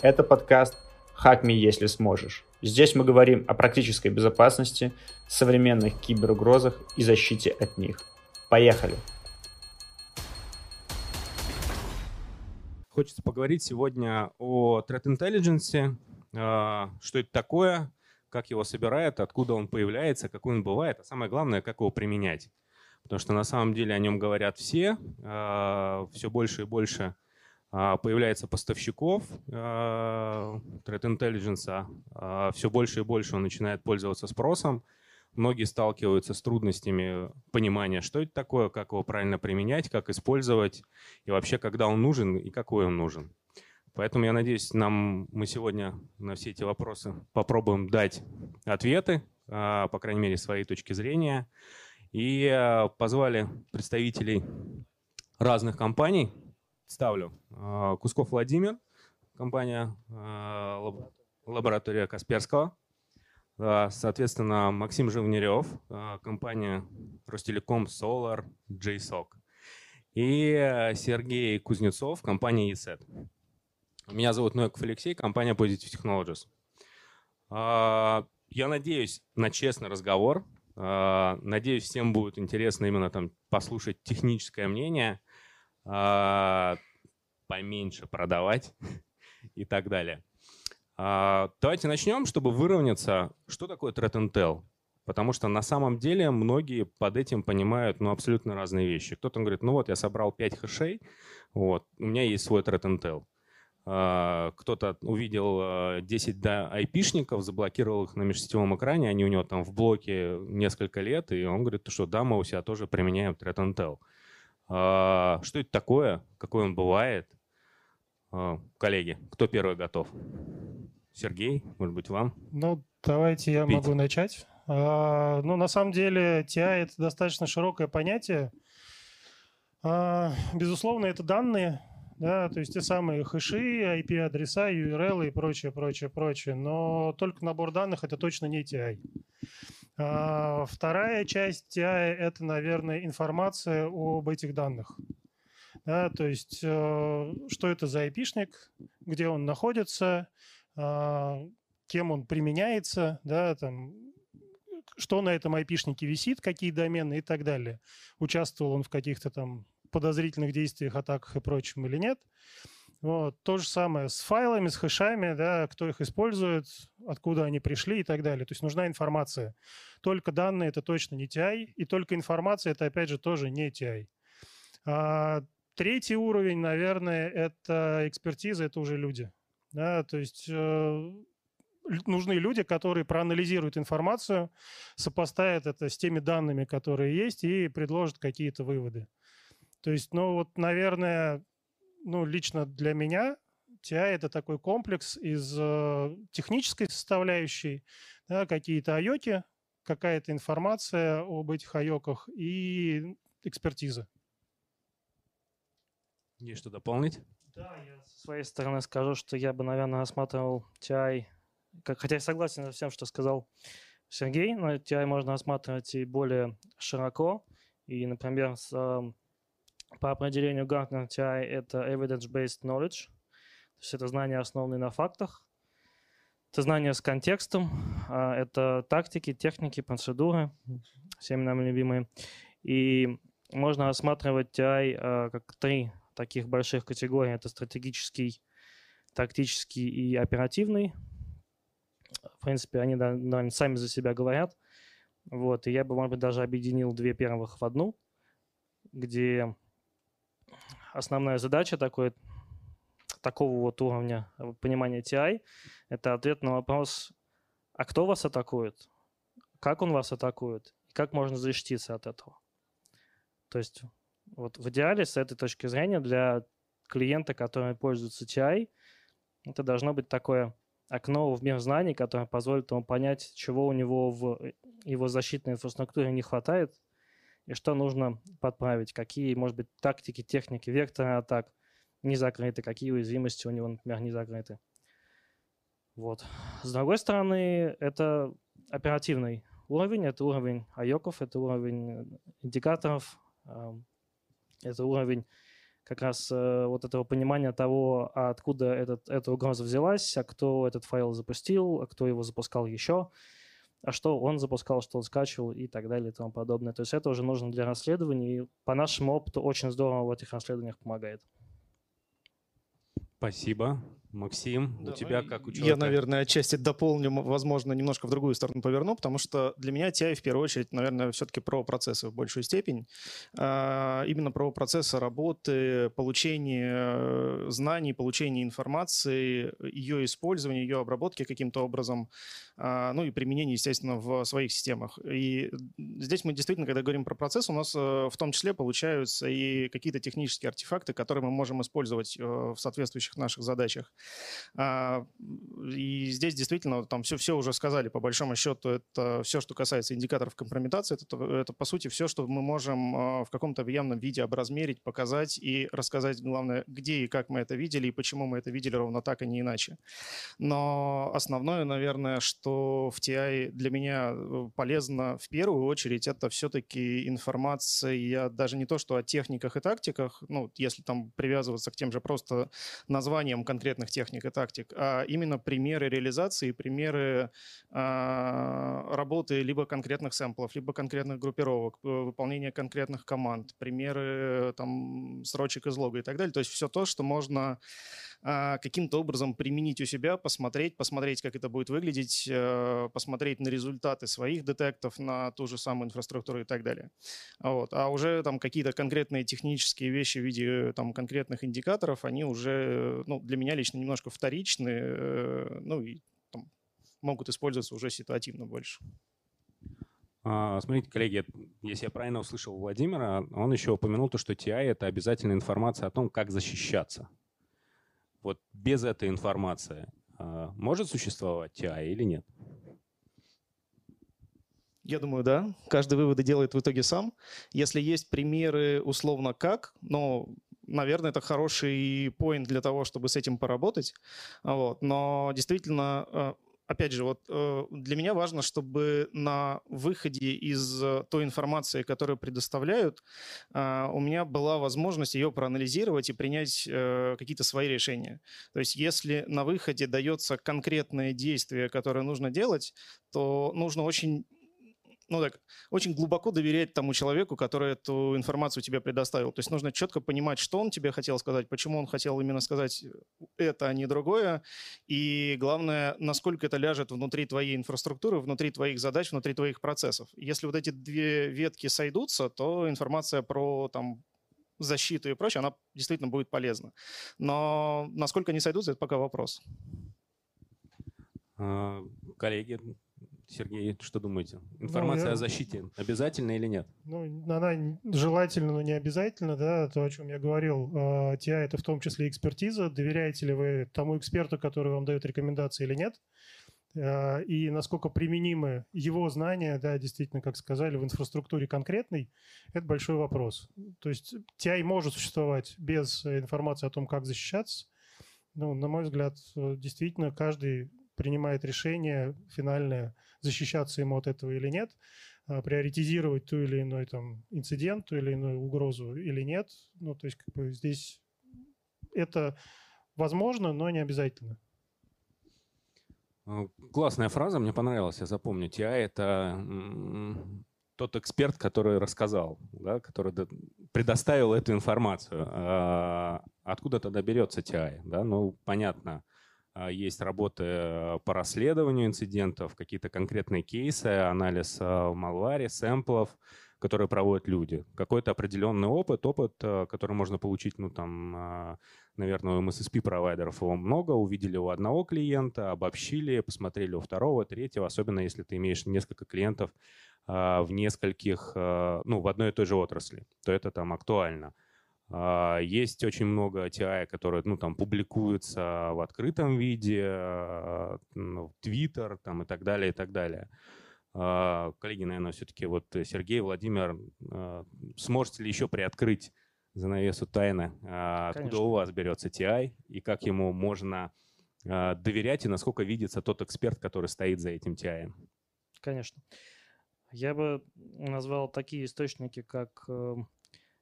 Это подкаст «Hack Me, если сможешь». Здесь мы говорим о практической безопасности, современных киберугрозах и защите от них. Поехали! Хочется поговорить сегодня о Threat Intelligence, что это такое, как его собирают, откуда он появляется, какой он бывает, а самое главное, как его применять. Потому что на самом деле о нем говорят все, все больше и больше появляется поставщиков Threat Intelligence, все больше и больше он начинает пользоваться спросом. Многие сталкиваются с трудностями понимания, что это такое, как его правильно применять, как использовать и вообще, когда он нужен и какой он нужен. Поэтому я надеюсь, мы сегодня на все эти вопросы попробуем дать ответы, по крайней мере, своей точки зрения. И позвали представителей разных компаний. Ставлю Кусков Владимир, компания «Лаборатория Касперского». Соответственно, Максим Живнирев, компания «Ростелеком», «Solar», «JSOC». И Сергей Кузнецов, компания «ESET». Меня зовут Нояков Алексей, компания «Positive Technologies». Я надеюсь на честный разговор. Надеюсь, всем будет интересно именно там послушать техническое мнение, поменьше продавать и так далее. Давайте начнем, чтобы выровняться, что такое Threat Intel. Потому что на самом деле многие под этим понимают абсолютно разные вещи. Кто-то говорит, я собрал 5 хэшей, у меня есть свой Threat Intel. Кто-то увидел 10 айпишников, заблокировал их на межсетевом экране, они у него там в блоке несколько лет, и он говорит, что да, мы у себя тоже применяем Threat Intel. Что это такое? Какой он бывает? Коллеги, кто первый готов? Сергей, может быть, вам? Давайте я могу начать. На самом деле TI — это достаточно широкое понятие. Безусловно, это данные. Да, то есть те самые хэши, IP-адреса, URL и прочее. Но только набор данных — это точно не TI. Вторая часть TI — это, наверное, информация об этих данных. Да, то есть что это за IP-шник, где он находится, кем он применяется, да, там, что на этом IP-шнике висит, какие домены и так далее. Участвовал он в каких-то там подозрительных действиях, атаках и прочем или нет. То же самое с файлами, с хэшами, да, кто их использует, откуда они пришли и так далее. То есть нужна информация. Только данные — это точно не TI, и только информация — это, опять же, тоже не TI. Третий уровень, наверное, это экспертиза, это уже люди. Да, то есть нужны люди, которые проанализируют информацию, сопоставят это с теми данными, которые есть, и предложат какие-то выводы. То есть, наверное, лично для меня TI — это такой комплекс из технической составляющей, да, какие-то айоки, какая-то информация об этих айоках и экспертиза. Есть что дополнить? Да, я со своей стороны скажу, что я бы, наверное, рассматривал TI, хотя я согласен со всем, что сказал Сергей, но TI можно рассматривать и более широко, и, например, по определению Gartner TI — это evidence-based knowledge, то есть это знания, основанные на фактах, это знания с контекстом, это тактики, техники, процедуры, всеми нами любимые. И можно рассматривать TI как три таких больших категории. Это стратегический, тактический и оперативный. В принципе, они, наверное, сами за себя говорят. И я бы, может быть, даже объединил две первых в одну, где основная задача такого уровня понимания TI — это ответ на вопрос, а кто вас атакует, как он вас атакует, и как можно защититься от этого. То есть в идеале, с этой точки зрения, для клиента, который пользуется TI, это должно быть такое окно в мир знаний, которое позволит ему понять, чего у него в его защитной инфраструктуре не хватает, и что нужно подправить, какие, может быть, тактики, техники, векторы атак не закрыты, какие уязвимости у него, например, не закрыты. С другой стороны, это оперативный уровень, это уровень IOC, это уровень индикаторов, это уровень как раз вот этого понимания того, откуда эта угроза взялась, а кто этот файл запустил, а кто его запускал еще, а что он запускал, что он скачивал и так далее и тому подобное. То есть это уже нужно для расследований, и по нашему опыту очень здорово в этих расследованиях помогает. Спасибо. Максим, давай. У тебя как у человека? Я, наверное, отчасти дополню, возможно, немножко в другую сторону поверну, потому что для меня TI в первую очередь, наверное, все-таки про процессы в большую степень. Именно про процессы работы, получение знаний, получение информации, ее использования, ее обработки каким-то образом, ну и применение, естественно, в своих системах. И здесь мы действительно, когда говорим про процесс, у нас в том числе получаются и какие-то технические артефакты, которые мы можем использовать в соответствующих наших задачах. И здесь действительно там все уже сказали, по большому счету, это все, что касается индикаторов компрометации, это по сути все, что мы можем в каком-то явном виде образмерить, показать и рассказать, главное, где и как мы это видели и почему мы это видели ровно так, а не иначе. Но основное, наверное, что в TI для меня полезно в первую очередь, это все-таки информация, даже не то, что о техниках и тактиках, ну, если там привязываться к тем же просто названиям конкретных техник и тактик, а именно примеры реализации, примеры работы либо конкретных сэмплов, либо конкретных группировок, выполнения конкретных команд, примеры там, строчек из лога и так далее. То есть все то, что можно каким-то образом применить у себя, посмотреть, как это будет выглядеть, посмотреть на результаты своих детектов, на ту же самую инфраструктуру и так далее. Вот. А уже там какие-то конкретные технические вещи в виде там, конкретных индикаторов, они уже, ну, для меня лично немножко вторичны, ну и там, могут использоваться уже ситуативно больше. Смотрите, коллеги, если я правильно услышал Владимира, он еще упомянул то, что TI — это обязательная информация о том, как защищаться. Вот без этой информации может существовать TI или нет? Я думаю, да. Каждый выводы делает в итоге сам. Если есть примеры условно как, но, наверное, это хороший поинт для того, чтобы с этим поработать. Вот. Но действительно, опять же, вот для меня важно, чтобы на выходе из той информации, которую предоставляют, у меня была возможность ее проанализировать и принять какие-то свои решения. То есть если на выходе дается конкретное действие, которое нужно делать, то нужно очень глубоко доверять тому человеку, который эту информацию тебе предоставил. То есть нужно четко понимать, что он тебе хотел сказать, почему он хотел именно сказать это, а не другое. И главное, насколько это ляжет внутри твоей инфраструктуры, внутри твоих задач, внутри твоих процессов. Если вот эти две ветки сойдутся, то информация про там, защиту и прочее, она действительно будет полезна. Но насколько они сойдутся, это пока вопрос. Коллеги... Сергей, что думаете? Информация о защите обязательна или нет? Ну, она желательна, но не обязательно, да, то, о чем я говорил. TI — это в том числе экспертиза. Доверяете ли вы тому эксперту, который вам дает рекомендации или нет? И насколько применимы его знания, да, действительно, как сказали, в инфраструктуре конкретной, это большой вопрос. То есть TI может существовать без информации о том, как защищаться. Ну, на мой взгляд, действительно, каждый принимает решение финальное, защищаться ему от этого или нет, приоритизировать ту или иной там, инцидент, ту или иную угрозу или нет. Ну, то есть как бы здесь это возможно, но не обязательно. Классная фраза, мне понравилась, я запомню. TI — это тот эксперт, который рассказал, да, который предоставил эту информацию. Откуда тогда берется TI? Да? Ну, понятно. Есть работы по расследованию инцидентов, какие-то конкретные кейсы, анализ malware, сэмплов, которые проводят люди. Какой-то определенный опыт, который можно получить, ну там, наверное, у MSSP-провайдеров его много, увидели у одного клиента, обобщили, посмотрели у второго, третьего, особенно если ты имеешь несколько клиентов в нескольких, ну, в одной и той же отрасли, то это там актуально. Есть очень много TI, которые, ну, там, публикуются в открытом виде, в Twitter там, и так далее, и так далее. Коллеги, наверное, все-таки вот Сергей, Владимир, сможете ли еще приоткрыть занавесу тайны, откуда у вас берется TI и как ему можно доверять и насколько видится тот эксперт, который стоит за этим TI? Конечно. Я бы назвал такие источники, как,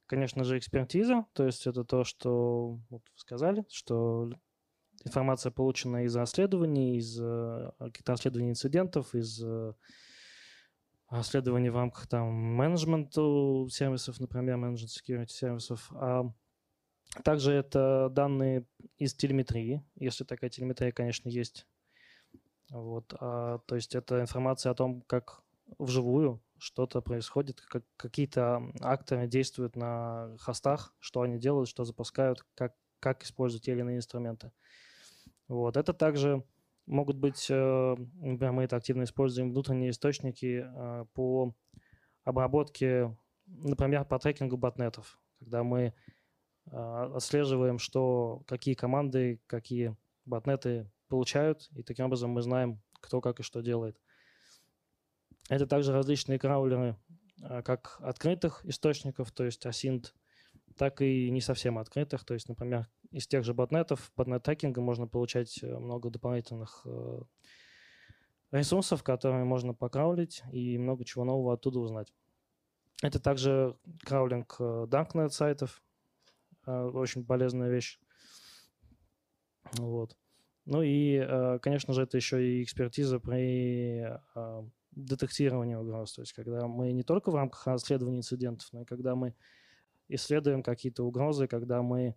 конечно же, экспертиза. То есть это то, что вот вы сказали, что информация получена из расследований, из каких-то расследований инцидентов, из расследований в рамках там менеджмента сервисов, например, менеджмент security сервисов. А также это данные из телеметрии, если такая телеметрия, конечно, есть. Вот, то есть это информация о том, как вживую что-то происходит, как какие-то акторы действуют на хостах, что они делают, что запускают, как используют те или иные инструменты. Вот. Это также могут быть, например, мы это активно используем, внутренние источники по обработке, например, по трекингу ботнетов, когда мы отслеживаем, что какие команды, какие ботнеты получают, и таким образом мы знаем, кто как и что делает. Это также различные краулеры как открытых источников, то есть OSINT, так и не совсем открытых. То есть, например, из тех же ботнетов, ботнет-трекинга можно получать много дополнительных ресурсов, которые можно покраулить и много чего нового оттуда узнать. Это также краулинг Darknet сайтов, очень полезная вещь. Вот. Ну и, конечно же, это еще и экспертиза при детектирование угроз, то есть когда мы не только в рамках расследования инцидентов, но и когда мы исследуем какие-то угрозы, когда мы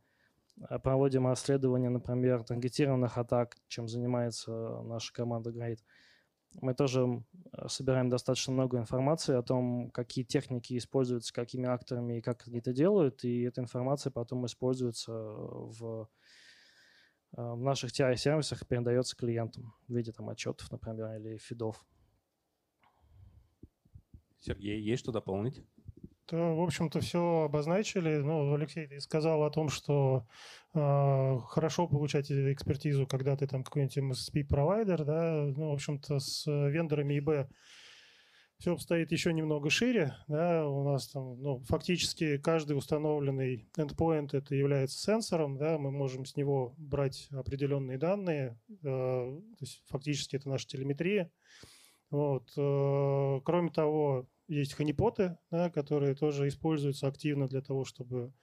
проводим расследование, например, таргетированных атак, чем занимается наша команда GReAT, мы тоже собираем достаточно много информации о том, какие техники используются, какими акторами и как они это делают, и эта информация потом используется в наших TI-сервисах и передается клиентам в виде там отчетов, например, или фидов. Сергей, есть что дополнить? Да, в общем-то, все обозначили. Ну, Алексей, ты сказал о том, что хорошо получать экспертизу, когда ты там какой-нибудь MSSP-провайдер, да, ну, в общем-то, с вендорами ИБ все обстоит еще немного шире, да, у нас там, ну, фактически каждый установленный endpoint это является сенсором, да, мы можем с него брать определенные данные, то есть фактически это наша телеметрия. Вот. Кроме того, есть ханипоты, да, которые тоже используются активно для того, чтобы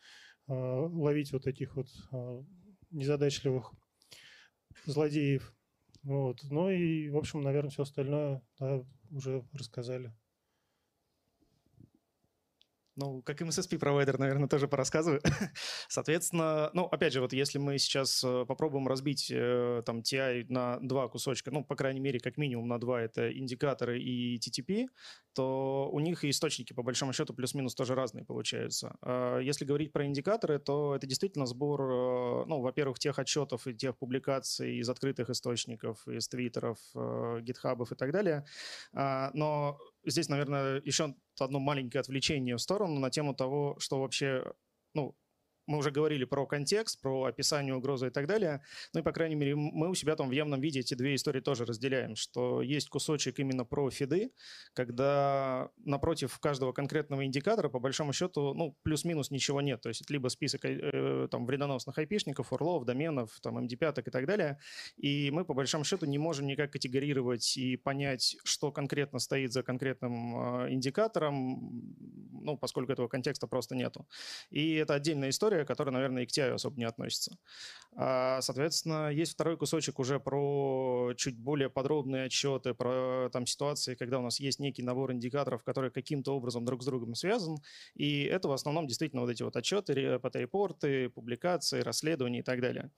ловить вот таких вот незадачливых злодеев. Вот. Ну и, в общем, наверное, все остальное, да, уже рассказали. Ну, как MSSP-провайдер, наверное, тоже порассказываю. Соответственно, ну, опять же, вот если мы сейчас попробуем разбить там TI на два кусочка, ну, по крайней мере, как минимум на два, это индикаторы и TTP, то у них и источники, по большому счету, плюс-минус тоже разные получаются. Если говорить про индикаторы, то это действительно сбор, ну, во-первых, тех отчетов и тех публикаций из открытых источников, из твиттеров, гитхабов и так далее. Но здесь, наверное, еще одно маленькое отвлечение в сторону на тему того, что вообще, ну, мы уже говорили про контекст, про описание угрозы и так далее. Ну и, по крайней мере, мы у себя там в явном виде эти две истории тоже разделяем, что есть кусочек именно про фиды, когда напротив каждого конкретного индикатора, по большому счету, ну, плюс-минус ничего нет. То есть либо список там вредоносных айпишников, урлов, доменов, там, MD5 и так далее. И мы, по большому счету, не можем никак категорировать и понять, что конкретно стоит за конкретным индикатором, ну, поскольку этого контекста просто нету. И это отдельная история, которая, наверное, и к TI особо не относится. Соответственно, есть второй кусочек уже про чуть более подробные отчеты, про там ситуации, когда у нас есть некий набор индикаторов, которые каким-то образом друг с другом связаны. И это в основном действительно вот эти вот отчеты, патерепорты, публикации, расследования и так далее.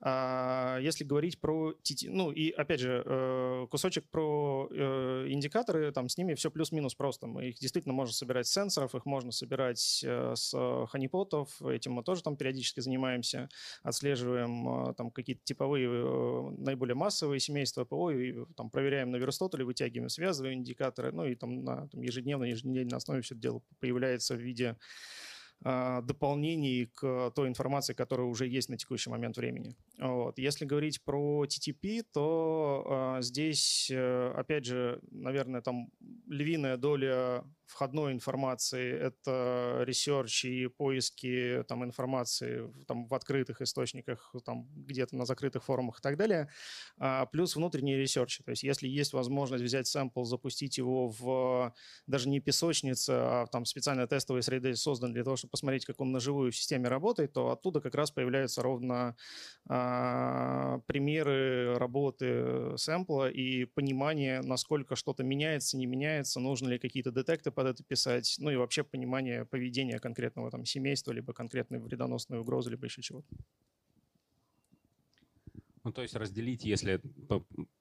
Если говорить про... Ну и, опять же, кусочек про индикаторы, там с ними все плюс-минус просто. Их действительно можно собирать с сенсоров, их можно собирать с ханипотов. Этим мы тоже там периодически занимаемся. Отслеживаем там какие-то типовые, наиболее массовые семейства ПО, и там проверяем на VirusTotal, вытягиваем, связываем индикаторы. Ну и там на ежедневной, еженедельной основе все это дело появляется в виде дополнений к той информации, которая уже есть на текущий момент времени. Вот. Если говорить про TTP, то здесь, опять же, наверное, там львиная доля входной информации, это ресерч и поиски там, информации там, в открытых источниках, там, где-то на закрытых форумах и так далее, плюс внутренние ресерчи. То есть если есть возможность взять сэмпл, запустить его в даже не песочнице, а там специально тестовые среды созданы для того, чтобы посмотреть, как он на живую в системе работает, то оттуда как раз появляются ровно примеры работы сэмпла и понимание, насколько что-то меняется, не меняется, нужно ли какие-то детекты под это писать, ну и вообще понимание поведения конкретного там семейства, либо конкретной вредоносной угрозы, либо еще чего-то. Ну, то есть разделить, если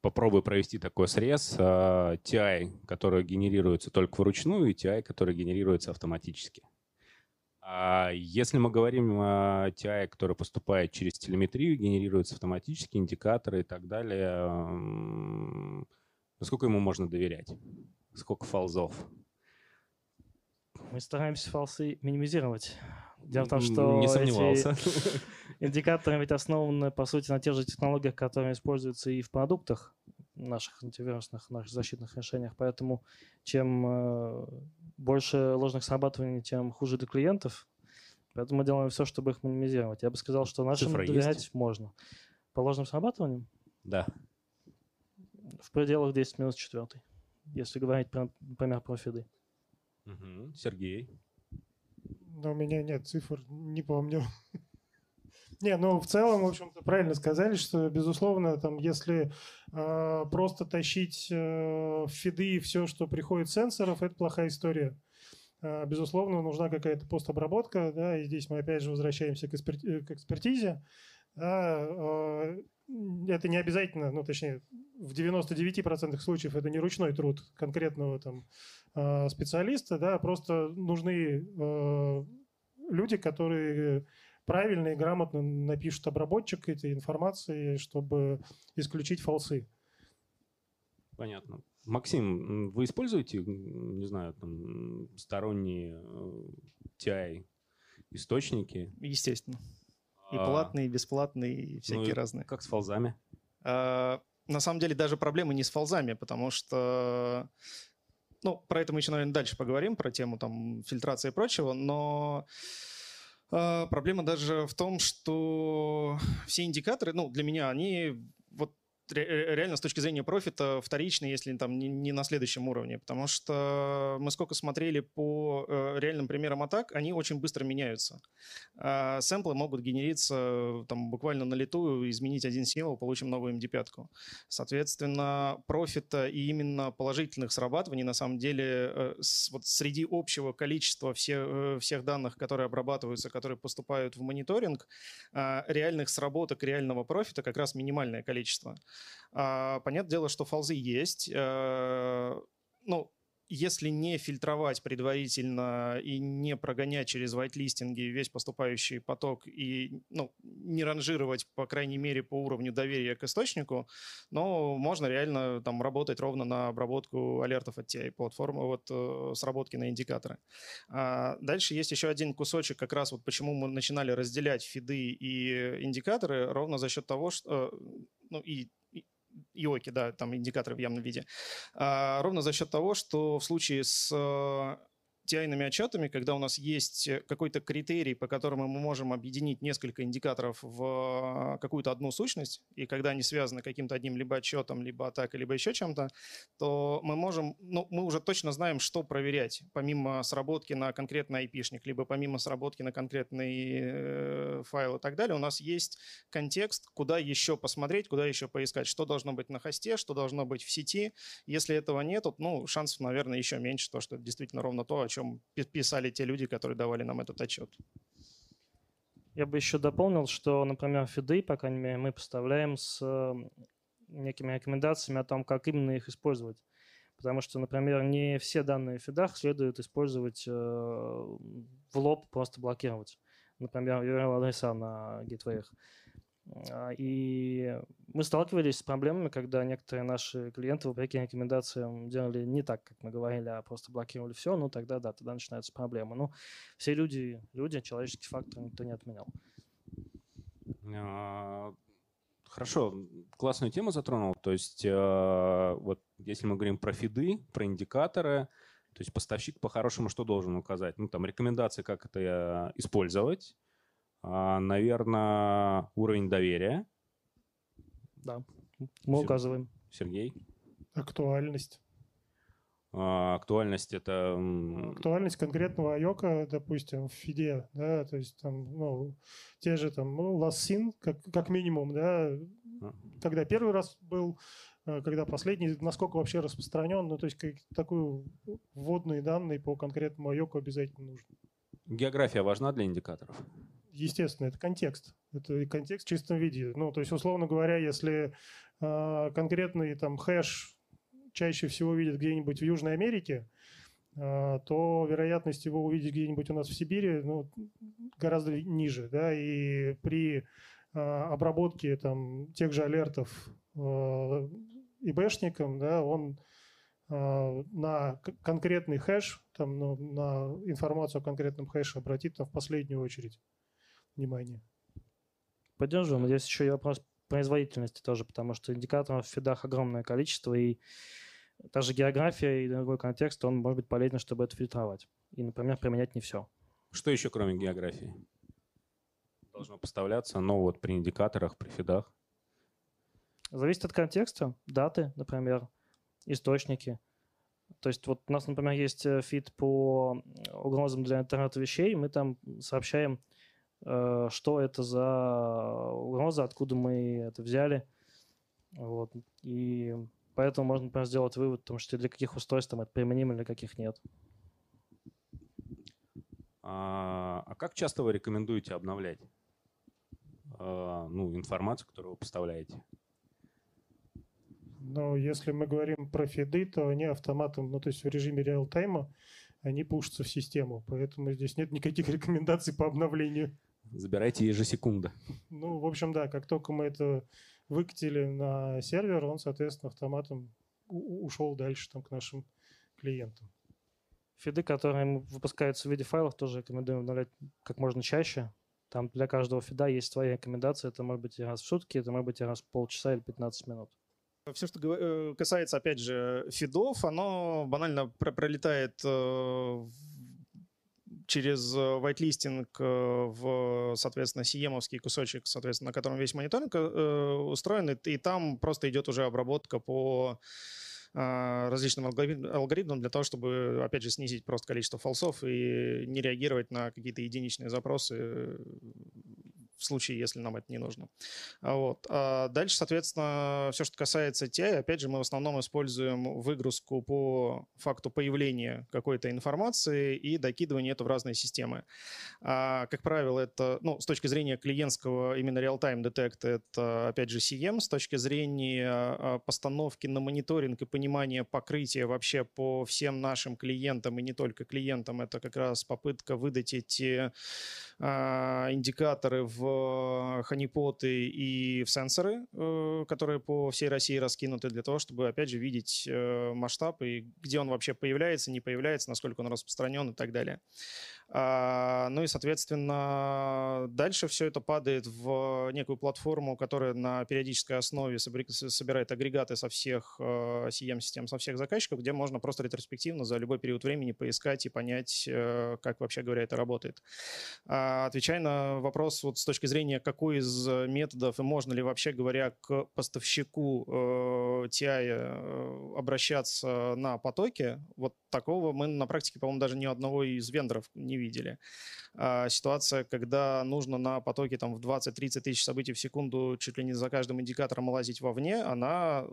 попробую провести такой срез, TI, который генерируется только вручную, и TI, который генерируется автоматически. Если мы говорим о TI, который поступает через телеметрию, генерируются автоматически, индикаторы и так далее, насколько ему можно доверять? Сколько фалзов? Мы стараемся фалсы минимизировать. Дело в том, что эти индикаторы ведь основаны, по сути, на тех же технологиях, которые используются и в продуктах наших антивирусных, наших защитных решениях. Поэтому чем больше ложных срабатываний, тем хуже для клиентов. Поэтому мы делаем все, чтобы их минимизировать. Я бы сказал, что нашим доверять можно. По ложным срабатываниям? Да. В пределах 10-4, если говорить, например, про фиды. Угу. Сергей? Но у меня нет цифр, не помню. Не, ну в целом, в общем-то, правильно сказали, что, безусловно, там, если просто тащить в фиды все, что приходит с сенсоров, это плохая история. Безусловно, нужна какая-то постобработка, да, и здесь мы опять же возвращаемся к экспертизе. Да, это не обязательно, ну точнее, в 99% случаев это не ручной труд конкретного там специалиста, да, просто нужны люди, которые правильно и грамотно напишут обработчик этой информации, чтобы исключить фалсы. Понятно. Максим, вы используете, не знаю, там, сторонние TI-источники? Естественно. И платные, и бесплатные, и всякие разные. Как с фалзами? На самом деле даже проблема не с фалзами, потому что... Ну, про это мы еще, наверное, дальше поговорим, про тему там фильтрации и прочего, но... Проблема даже в том, что все индикаторы, ну, для меня, они вот реально с точки зрения профита вторичные, если там не на следующем уровне, потому что мы сколько смотрели по реальным примерам атак, они очень быстро меняются. Сэмплы могут генериться там буквально на лету, изменить один символ, получим новую MD5. Соответственно, профита и именно положительных срабатываний на самом деле вот среди общего количества всех данных, которые обрабатываются, которые поступают в мониторинг, реальных сработок, реального профита как раз минимальное количество. Понятное дело, что фалзы есть. Ну, если не фильтровать предварительно и не прогонять через вайтлистинги весь поступающий поток и не ранжировать, по крайней мере, по уровню доверия к источнику, но можно реально там работать ровно на обработку алертов от TI-платформы, вот сработки на индикаторы. Дальше есть еще один кусочек, как раз вот почему мы начинали разделять фиды и индикаторы, ровно за счет того, что... Ну, и IOC, да, там индикаторы в явном виде. Ровно за счет того, что в случае с TI-ными отчетами, когда у нас есть какой-то критерий, по которому мы можем объединить несколько индикаторов в какую-то одну сущность, и когда они связаны каким-то одним либо отчетом, либо атакой, либо еще чем-то, то мы можем, ну, мы уже точно знаем, что проверять, помимо сработки на конкретный IP-шник, либо помимо сработки на конкретный файл и так далее, у нас есть контекст, куда еще посмотреть, куда еще поискать, что должно быть на хосте, что должно быть в сети. Если этого нет, то, ну, шансов, наверное, еще меньше, то, что это действительно ровно то, о чем писали те люди, которые давали нам этот отчет. Я бы еще дополнил, что, например, фиды, по крайней мере, мы поставляем с некими рекомендациями о том, как именно их использовать. Потому что, например, не все данные в фидах следует использовать в лоб, просто блокировать. Например, URL-адреса на гейтвеях. И мы сталкивались с проблемами, когда некоторые наши клиенты, вопреки рекомендациям, делали не так, как мы говорили, а просто блокировали все, ну тогда да, тогда начинаются проблемы. Ну, все люди, человеческий фактор никто не отменял. Хорошо, классную тему затронул. То есть, вот если мы говорим про фиды, про индикаторы, То есть поставщик по-хорошему что должен указать? Ну, там рекомендации, как это использовать. Наверное, уровень доверия. Да, мы указываем. Сергей? Актуальность. Актуальность это... Актуальность конкретного IOC, допустим, в фиде, да, то есть там, ну, те же там, ну, OSINT, как минимум, да, когда первый раз был, когда последний, насколько вообще распространен, ну, то есть такую вводные данные по конкретному IOC обязательно нужно. География важна для индикаторов? Естественно, это контекст. Это контекст в чистом виде. Ну, то есть, условно говоря, если конкретный там хэш чаще всего видят где-нибудь в Южной Америке, то вероятность его увидеть где-нибудь у нас в Сибири, ну, гораздо ниже. Да? И при обработке там, тех же алертов ИБшникам, да, он на конкретный хэш, там, ну, на информацию о конкретном хэше обратит там, в последнюю очередь внимание. Поддерживаем. Здесь еще и вопрос производительности тоже, потому что индикаторов в фидах огромное количество, и та же география и другой контекст, он может быть полезен, чтобы это фильтровать. И, например, применять не все. Что еще, кроме географии, должно поставляться, но вот при индикаторах, при фидах? Зависит от контекста, даты, например, источники. То есть вот у нас, например, есть фид по угрозам для интернета вещей, мы там сообщаем, что это за угроза, откуда мы это взяли. Вот. И поэтому можно, например, сделать вывод, потому что для каких устройств там это применимо, для каких нет. А как часто вы рекомендуете обновлять ну, информацию, которую вы поставляете? Но если мы говорим про фиды, то они автоматом, ну, то есть в режиме реал-тайма, они пушатся в систему. Поэтому здесь нет никаких рекомендаций по обновлению. Забирайте ежесекунда. Ну, в общем, да, как только мы это выкатили на сервер, он, соответственно, автоматом ушел дальше там, к нашим клиентам. Фиды, которые выпускаются в виде файлов, тоже рекомендуем обновлять как можно чаще. Там для каждого фида есть свои рекомендации. Это может быть и раз в сутки, это может быть и раз в полчаса или 15 минут. Все, что касается, опять же, фидов, оно банально пролетает через white-листинг в, соответственно, SIEM-овский кусочек, соответственно, на котором весь мониторинг устроен, и там просто идет уже обработка по различным алгоритмам для того, чтобы, опять же, снизить просто количество фалсов и не реагировать на какие-то единичные запросы в случае, если нам это не нужно. Вот. А дальше, соответственно, все, что касается TI, опять же, мы в основном используем выгрузку по факту появления какой-то информации и докидывание это в разные системы. А, как правило, это, ну, с точки зрения клиентского именно real-time detect, это, опять же, SIEM. С точки зрения постановки на мониторинг и понимания покрытия вообще по всем нашим клиентам и не только клиентам, это как раз попытка выдать эти индикаторы в ханипоты и в сенсоры, которые по всей России раскинуты для того, чтобы, опять же, видеть масштаб и где он вообще появляется, не появляется, насколько он распространен и так далее. Ну и, соответственно, дальше все это падает в некую платформу, которая на периодической основе собирает агрегаты со всех CM-систем, со всех заказчиков, где можно просто ретроспективно за любой период времени поискать и понять, как, вообще говоря, это работает. Отвечая на вопрос вот с точки зрения, какой из методов и можно ли вообще говоря к поставщику TI обращаться на потоке, вот такого мы на практике, по-моему, даже ни одного из вендоров не видели. Ситуация, когда нужно на потоке там, в 20-30 тысяч событий в секунду чуть ли не за каждым индикатором лазить вовне, она...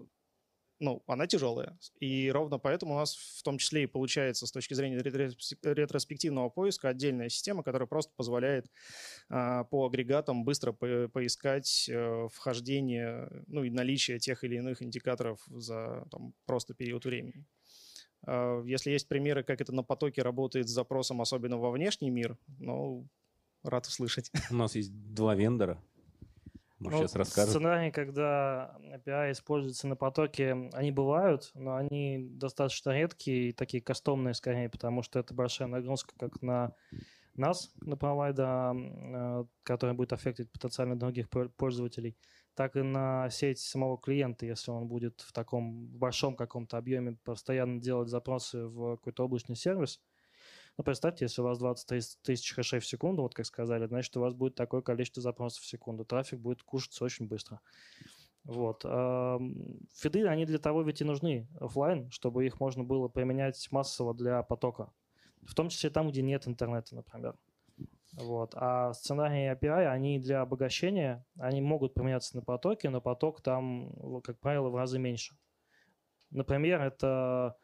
Ну, она тяжелая. И ровно поэтому у нас в том числе и получается с точки зрения ретроспективного поиска отдельная система, которая просто позволяет по агрегатам быстро поискать вхождение, ну, и наличие тех или иных индикаторов за там, просто период времени. Если есть примеры, как это на потоке работает с запросом, особенно во внешний мир, ну, рад услышать. У нас есть два вендора. Ну, сценарии, когда API используется на потоке, они бывают, но они достаточно редкие и такие кастомные скорее, потому что это большая нагрузка как на нас, на провайдера, который будет аффектить потенциально других пользователей, так и на сеть самого клиента, если он будет в таком большом каком-то объеме постоянно делать запросы в какой-то облачный сервис. Но представьте, если у вас 20-30 тысяч хэшей в секунду, вот как сказали, значит, у вас будет такое количество запросов в секунду. Трафик будет кушаться очень быстро. Вот. Фиды, они для того ведь и нужны офлайн, чтобы их можно было применять массово для потока. В том числе там, где нет интернета, например. Вот. А сценарии API, они для обогащения, они могут применяться на потоке, но поток там, как правило, в разы меньше. Например, это...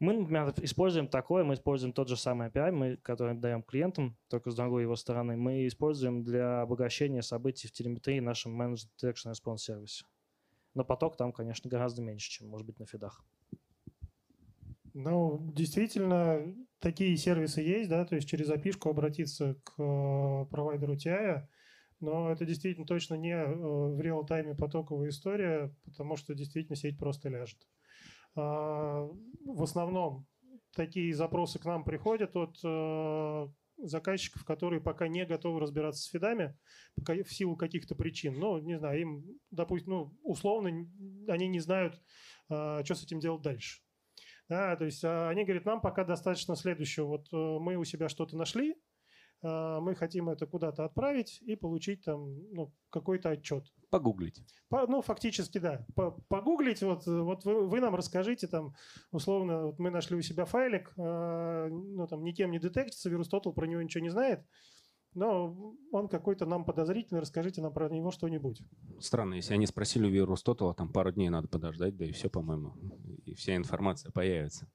Мы, например, используем такое, мы используем тот же самый API, который даем клиентам, только с другой его стороны, мы используем для обогащения событий в телеметрии в нашем Managed Detection Response сервисе. Но поток там, конечно, гораздо меньше, чем, может быть, на фидах. Ну, действительно, такие сервисы есть, да, то есть через API-шку обратиться к провайдеру TI, но это действительно точно не в реал-тайме потоковая история, потому что действительно сеть просто ляжет. В основном такие запросы к нам приходят от заказчиков, которые пока не готовы разбираться с фидами, пока в силу каких-то причин. Ну, не знаю, им, допустим, ну, условно, они не знают, что с этим делать дальше. Да, то есть они говорят, нам пока достаточно следующего. Вот мы у себя что-то нашли, мы хотим это куда-то отправить и получить там, ну, какой-то отчет. Погуглить. Ну, фактически, да. Погуглить, вот вы нам расскажите, там, условно, вот мы нашли у себя файлик, ну, там, никем не детектится, VirusTotal про него ничего не знает, но он какой-то нам подозрительный, расскажите нам про него что-нибудь. Странно, если они спросили у VirusTotal, там пару дней надо подождать, да и все, по-моему, и вся информация появится.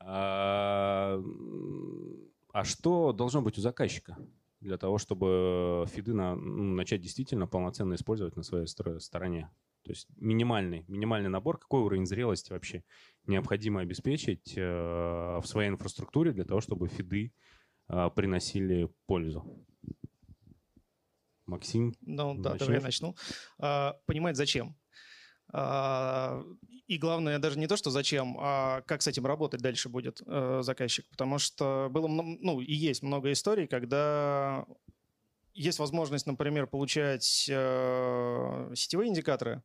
А что должно быть у заказчика для того, чтобы фиды начать действительно полноценно использовать на своей стороне? То есть минимальный набор, какой уровень зрелости вообще необходимо обеспечить в своей инфраструктуре для того, чтобы фиды приносили пользу? Максим? Ну да, давай я начну. Понимать, зачем. И главное, даже не то, что зачем, а как с этим работать дальше будет заказчик. Потому что было, ну, и есть много историй, когда есть возможность, например, получать сетевые индикаторы,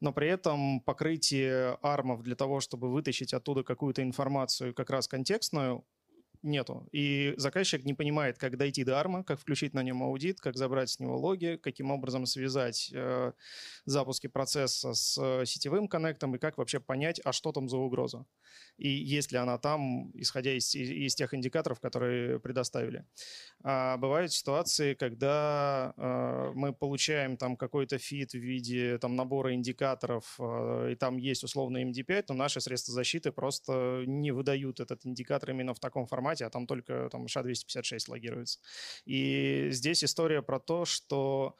но при этом покрытие армов для того, чтобы вытащить оттуда какую-то информацию как раз контекстную, нету. И заказчик не понимает, как дойти до арма, как включить на нем аудит, как забрать с него логи, каким образом связать запуски процесса с сетевым коннектом и как вообще понять, а что там за угроза. И есть ли она там, исходя из тех индикаторов, которые предоставили. А бывают ситуации, когда мы получаем там какой-то фид в виде там набора индикаторов, и там есть условно MD5, но наши средства защиты просто не выдают этот индикатор именно в таком формате, а там только там, SHA-256 логируется. И здесь история про то, что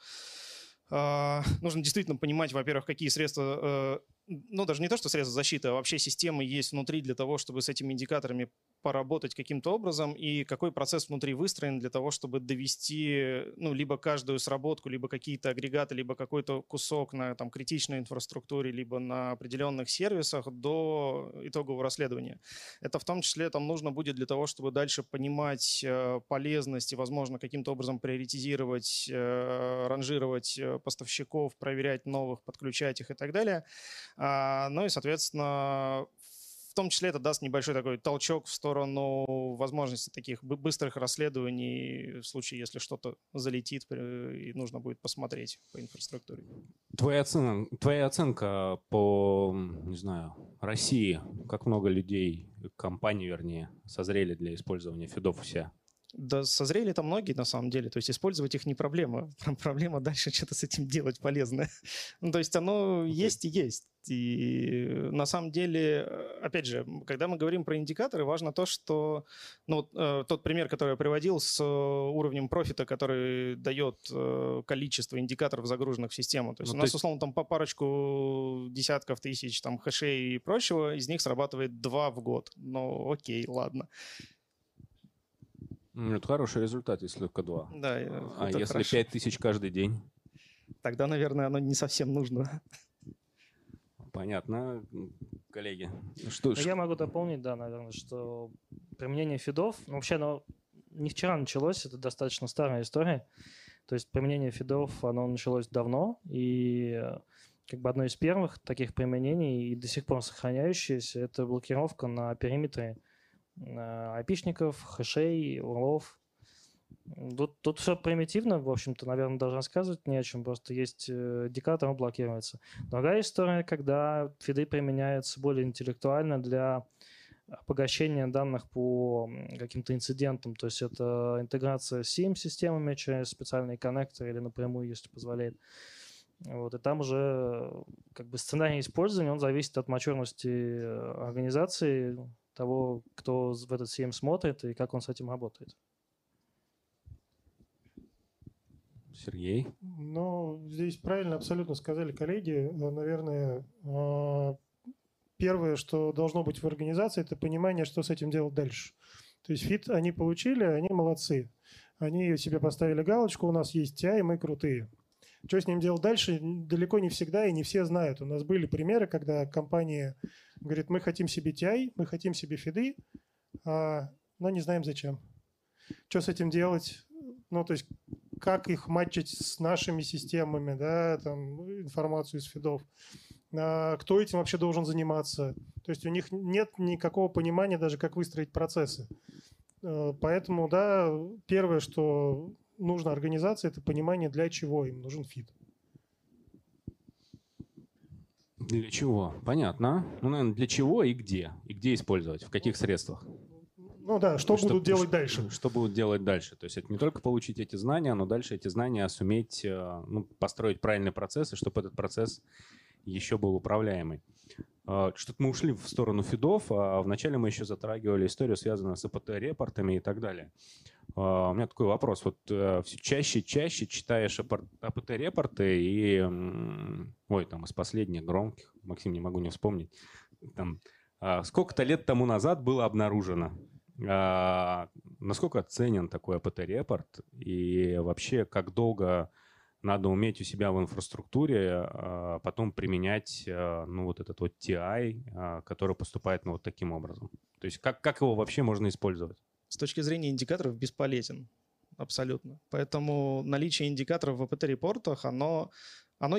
нужно действительно понимать, во-первых, какие средства, ну даже не то, что средства защиты, а вообще системы есть внутри для того, чтобы с этими индикаторами поработать каким-то образом, и какой процесс внутри выстроен для того, чтобы довести, ну, либо каждую сработку, либо какие-то агрегаты, либо какой-то кусок на там критичной инфраструктуре, либо на определенных сервисах до итогового расследования. Это в том числе там нужно будет для того, чтобы дальше понимать полезность и, возможно, каким-то образом приоритизировать, ранжировать поставщиков, проверять новых, подключать их и так далее. Ну и, соответственно, в том числе это даст небольшой такой толчок в сторону возможности таких быстрых расследований в случае, если что-то залетит и нужно будет посмотреть по инфраструктуре. Твоя оценка по, не знаю, России, как много людей, компаний, вернее, созрели для использования фидов у себя? Да, созрели-то многие, на самом деле. То есть использовать их не проблема. Проблема дальше что-то с этим делать полезное. Ну, то есть оно есть и есть. И на самом деле, опять же, когда мы говорим про индикаторы, важно то, что... Ну, тот пример, который я приводил с уровнем профита, который дает количество индикаторов, загруженных в систему. То есть у нас, условно, там по парочку десятков тысяч там, хэшей и прочего, из них срабатывает 2 в год. Ну, окей, ладно. Это хороший результат, если только 2. Да, а если хорошо. 5000 каждый день? Тогда, наверное, оно не совсем нужно. Понятно, коллеги. Я могу дополнить, да, наверное, что применение фидов... Вообще, оно не вчера началось, это достаточно старая история. То есть применение фидов, оно началось давно, и как бы одно из первых таких применений и до сих пор сохраняющееся — это блокировка на периметре айпишников, хэшей, урлов. Тут все примитивно, в общем-то, наверное, даже рассказывать не о чем, просто есть декатор, он блокируется. Другая история, когда фиды применяются более интеллектуально для обогащение данных по каким-то инцидентам, то есть это интеграция с SIEM-системами через специальные коннекторы или напрямую, если позволяет. Вот. И там уже как бы сценарий использования, он зависит от мачурности организации, того, кто в этот SIEM смотрит и как он с этим работает. Сергей? Ну, здесь правильно абсолютно сказали коллеги. Наверное, первое, что должно быть в организации, это понимание, что с этим делать дальше. То есть фид они получили, они молодцы. Они себе поставили галочку, у нас есть TI, мы крутые. Что с ним делать дальше, далеко не всегда и не все знают. У нас были примеры, когда компания говорит, мы хотим себе TI, мы хотим себе фиды, но не знаем зачем. Что с этим делать? Ну, то есть как их матчить с нашими системами, да, там, информацию из фидов. Кто этим вообще должен заниматься. То есть у них нет никакого понимания даже, как выстроить процессы. Поэтому, да, первое, что нужно организации, это понимание, для чего им нужен фид. Для чего? Понятно. Ну, наверное, для чего и где? И где использовать? В каких средствах? Ну да, что будут делать дальше. Что будут делать дальше. То есть это не только получить эти знания, но дальше эти знания суметь, ну, построить правильный процесс, и чтобы этот процесс еще был управляемый. Что-то мы ушли в сторону фидов, а вначале мы еще затрагивали историю, связанную с АПТ-репортами и так далее. У меня такой вопрос. Вот все чаще и чаще читаешь АПТ-репорты и... Ой, там из последних громких, Максим, не могу не вспомнить. Там, сколько-то лет тому назад было обнаружено. Насколько ценен такой АПТ-репорт и вообще как долго... Надо уметь у себя в инфраструктуре потом применять ну, вот этот вот TI, который поступает ну, вот таким образом. То есть как его вообще можно использовать? С точки зрения индикаторов бесполезен абсолютно. Поэтому наличие индикаторов в АПТ-репортах, оно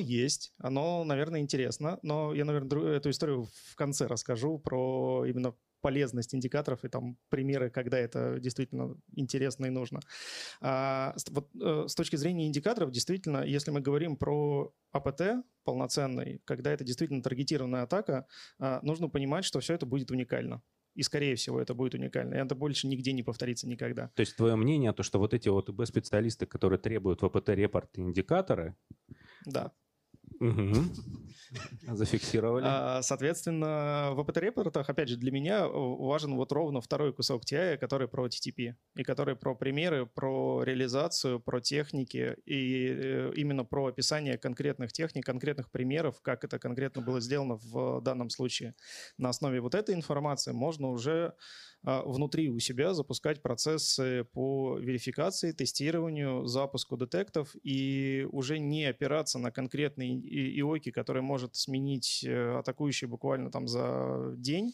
есть, оно, наверное, интересно. Но я, наверное, эту историю в конце расскажу про именно полезность индикаторов и там примеры, когда это действительно интересно и нужно. С точки зрения индикаторов, действительно, если мы говорим про АПТ полноценный, когда это действительно таргетированная атака, нужно понимать, что все это будет уникально. И, скорее всего, это будет уникально. И это больше нигде не повторится никогда. То есть твое мнение, то, что вот эти вот ИБ-специалисты, которые требуют в АПТ-репорт индикаторы... Да. Зафиксировали. Соответственно, в АПТ-репортах, опять же, для меня важен вот ровно второй кусок TI, который про TTP, и который про примеры, про реализацию, про техники, и именно про описание конкретных техник, конкретных примеров, как это конкретно было сделано в данном случае. На основе вот этой информации можно уже внутри у себя запускать процессы по верификации, тестированию, запуску детектов и уже не опираться на конкретные IOC, который может сменить атакующий буквально там за день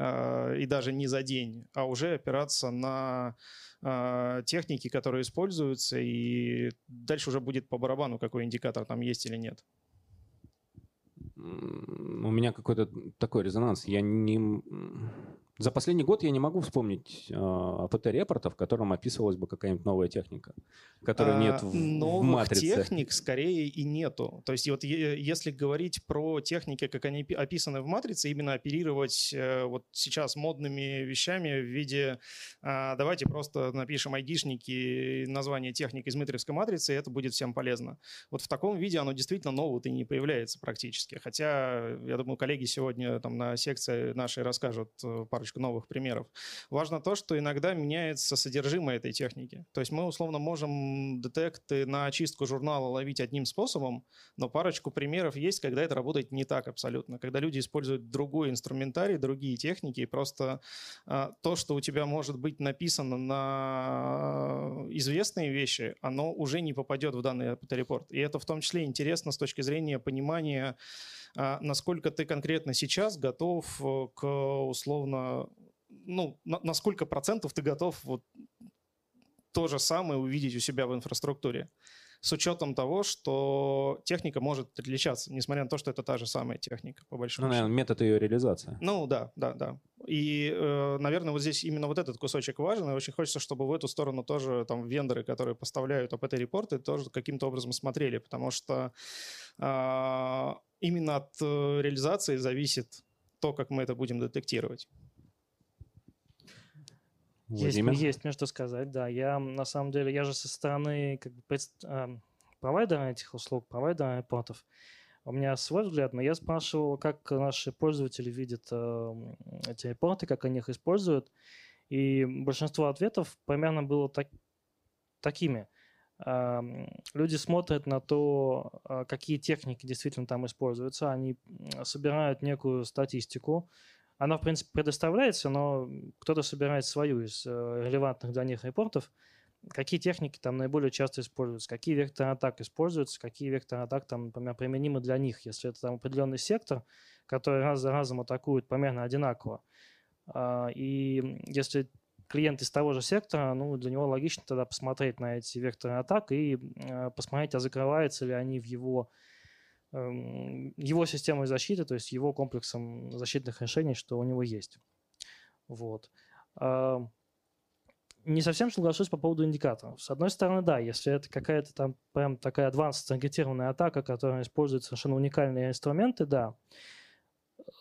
и даже не за день, а уже опираться на техники, которые используются, и дальше уже будет по барабану, какой индикатор там есть или нет. У меня какой-то такой резонанс. За последний год я не могу вспомнить АПТ-репорта, в котором описывалась бы какая-нибудь новая техника, которой нет в матрице. Новых техник скорее и нету. То есть вот если говорить про техники, как они описаны в матрице, именно оперировать вот сейчас модными вещами в виде давайте просто напишем айдишники, название техник из митревской матрицы, и это будет всем полезно. Вот в таком виде оно действительно нового-то и не появляется практически. Хотя, я думаю, коллеги сегодня там на секции нашей расскажут парочку новых примеров. Важно то, что иногда меняется содержимое этой техники. То есть мы, условно, можем детекты на очистку журнала ловить одним способом, но парочку примеров есть, когда это работает не так абсолютно. Когда люди используют другой инструментарий, другие техники, и просто то, что у тебя может быть написано на известные вещи, оно уже не попадет в данный АПТ-репорт. И это в том числе интересно с точки зрения понимания, насколько ты конкретно сейчас готов к, условно, ну, насколько процентов ты готов вот то же самое увидеть у себя в инфраструктуре. С учетом того, что техника может отличаться, несмотря на то, что это та же самая техника, по большому счету. Ну, наверное, метод ее реализации. Ну, да. И, наверное, вот здесь именно вот этот кусочек важен, и очень хочется, чтобы в эту сторону тоже там вендоры, которые поставляют АПТ-репорты, тоже каким-то образом смотрели, потому что именно от реализации зависит то, как мы это будем детектировать. Есть мне что сказать, да. Я, на самом деле, я же со стороны как бы, провайдера этих услуг, провайдера айпотов. У меня свой взгляд, но я спрашивал, как наши пользователи видят эти айпоты, как они их используют. И большинство ответов примерно было такими. Люди смотрят на то, какие техники действительно там используются. Они собирают некую статистику. Она, в принципе, предоставляется, но кто-то собирает свою из релевантных для них репортов. Какие техники там наиболее часто используются, какие векторы атак используются, какие векторы атак, там, например, применимы для них, если это там определенный сектор, который раз за разом атакует примерно одинаково. И если клиент из того же сектора, ну, для него логично тогда посмотреть на эти векторы атак и посмотреть, а закрываются ли они в его системой защиты, то есть его комплексом защитных решений, что у него есть. Вот. Не совсем соглашусь по поводу индикаторов. С одной стороны, да, если это какая-то там прям такая advanced-таргетированная атака, которая использует совершенно уникальные инструменты, да,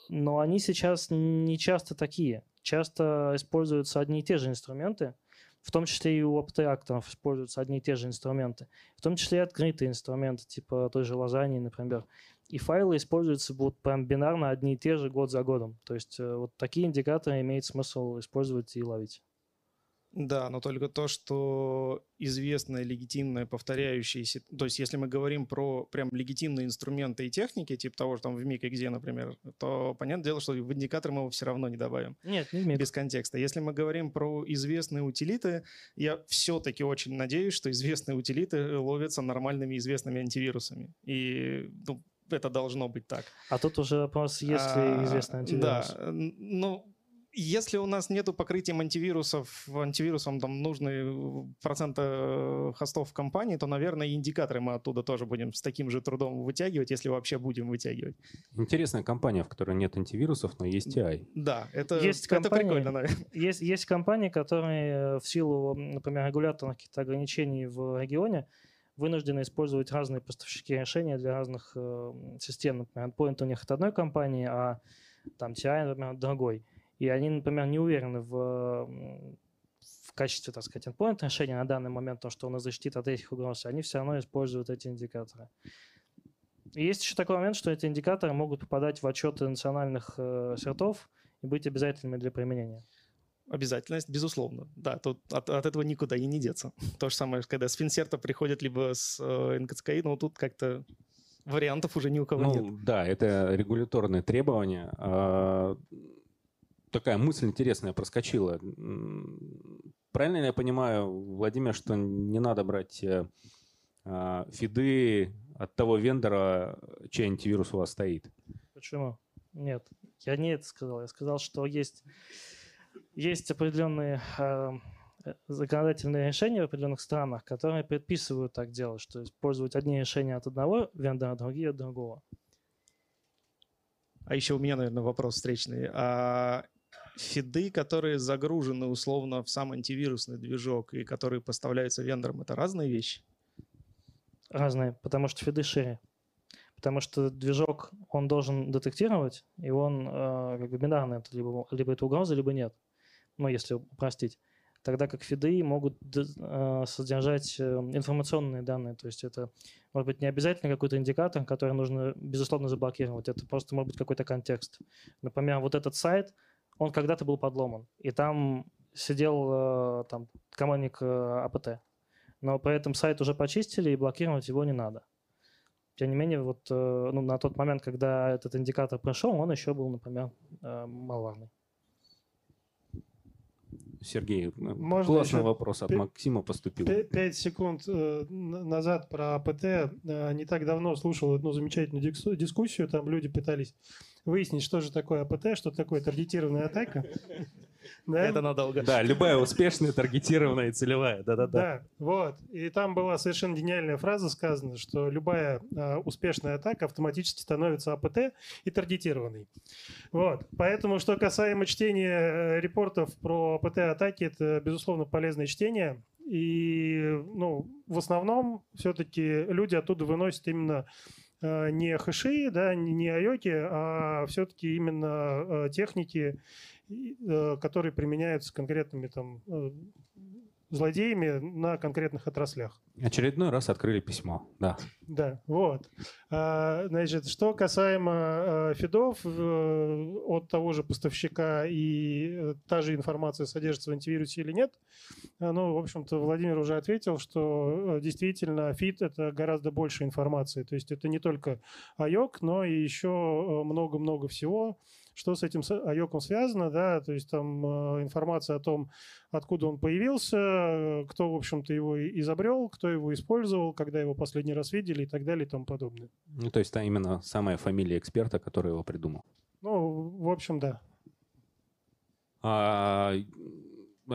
но они сейчас не часто такие. Часто используются одни и те же инструменты, в том числе и у АПТ-акторов используются одни и те же инструменты, в том числе и открытые инструменты, типа той же Лазаньи, например. И файлы используются будут прям бинарно одни и те же год за годом. То есть вот такие индикаторы имеет смысл использовать и ловить. Да, но только то, что известное, легитимное, повторяющееся... То есть если мы говорим про прям легитимные инструменты и техники, типа того же там в MIG-EXE, например, то понятное дело, что в индикатор мы его все равно не добавим. Нет, не в MIG. Без контекста. Если мы говорим про известные утилиты, я все-таки очень надеюсь, что известные утилиты ловятся нормальными известными антивирусами. И... Ну, это должно быть так. А тут уже вопрос, есть ли известный антивирус. Да, ну... Если у нас нет покрытия антивирусом там нужны проценты хостов в компании, то, наверное, индикаторы мы оттуда тоже будем с таким же трудом вытягивать, если вообще будем вытягивать. Интересная компания, в которой нет антивирусов, но есть TI. Да, это прикольно, наверное. Есть компании, которые в силу, например, регуляторных каких-то ограничений в регионе вынуждены использовать разные поставщики решения для разных систем. Например, endpoint у них от одной компании, а там TI, например, от другой. И они, например, не уверены в качестве, так сказать, endpoint решения на данный момент, то, что он защитит от этих угроз, они все равно используют эти индикаторы. И есть еще такой момент, что эти индикаторы могут попадать в отчеты национальных сертов и быть обязательными для применения. Обязательность, безусловно. Да, тут от этого никуда и не деться. То же самое, когда с Финтсерта приходят либо с НКТСКИ, но тут как-то вариантов уже ни у кого нет. Да, это регуляторные требования. Такая мысль интересная проскочила. Правильно ли я понимаю, Владимир, что не надо брать фиды от того вендора, чей антивирус у вас стоит? Почему? Нет, я не это сказал. Я сказал, что есть определенные законодательные решения в определенных странах, которые предписывают так делать, что использовать одни решения от одного вендора, другие от другого. А еще у меня, наверное, вопрос встречный. Фиды, которые загружены условно в сам антивирусный движок и которые поставляются вендором, это разные вещи? Разные, потому что фиды шире. Потому что движок, он должен детектировать, и он как бы бинарный, либо это угроза, либо нет. Ну, если упростить. Тогда как фиды могут содержать информационные данные. То есть это, может быть, не обязательно какой-то индикатор, который нужно, безусловно, заблокировать. Это просто, может быть, какой-то контекст. Например, вот этот сайт, он когда-то был подломан. И там сидел командник АПТ. Но при этом сайт уже почистили, и блокировать его не надо. Тем не менее, вот на тот момент, когда этот индикатор пришел, он еще был, например, маловарный. Сергей, можно классный вопрос от Максима поступил. 5 секунд назад про АПТ. Не так давно слушал одну замечательную дискуссию. Там люди пытались выяснить, что же такое АПТ, что такое таргетированная атака. Это надолго. Да, любая успешная, таргетированная и целевая. Да, вот. И там была совершенно гениальная фраза сказана, что любая успешная атака автоматически становится АПТ и таргетированной. Вот. Поэтому, что касаемо чтения репортов про АПТ-атаки, это, безусловно, полезное чтение. И в основном все-таки люди оттуда выносят именно не хэши, да, не айоки, а все-таки именно техники, которые применяются конкретными там злодеями на конкретных отраслях. Очередной раз открыли письмо, да. Да, вот. Значит, что касаемо фидов от того же поставщика и та же информация содержится в антивирусе или нет, в общем-то, Владимир уже ответил, что действительно фид — это гораздо больше информации. То есть это не только IOC, но и еще много-много всего, что с этим IOC-ом связано, да, то есть там информация о том, откуда он появился, кто, в общем-то, его изобрел, кто его использовал, когда его последний раз видели и так далее и тому подобное. То есть там именно самая фамилия эксперта, который его придумал. В общем, да.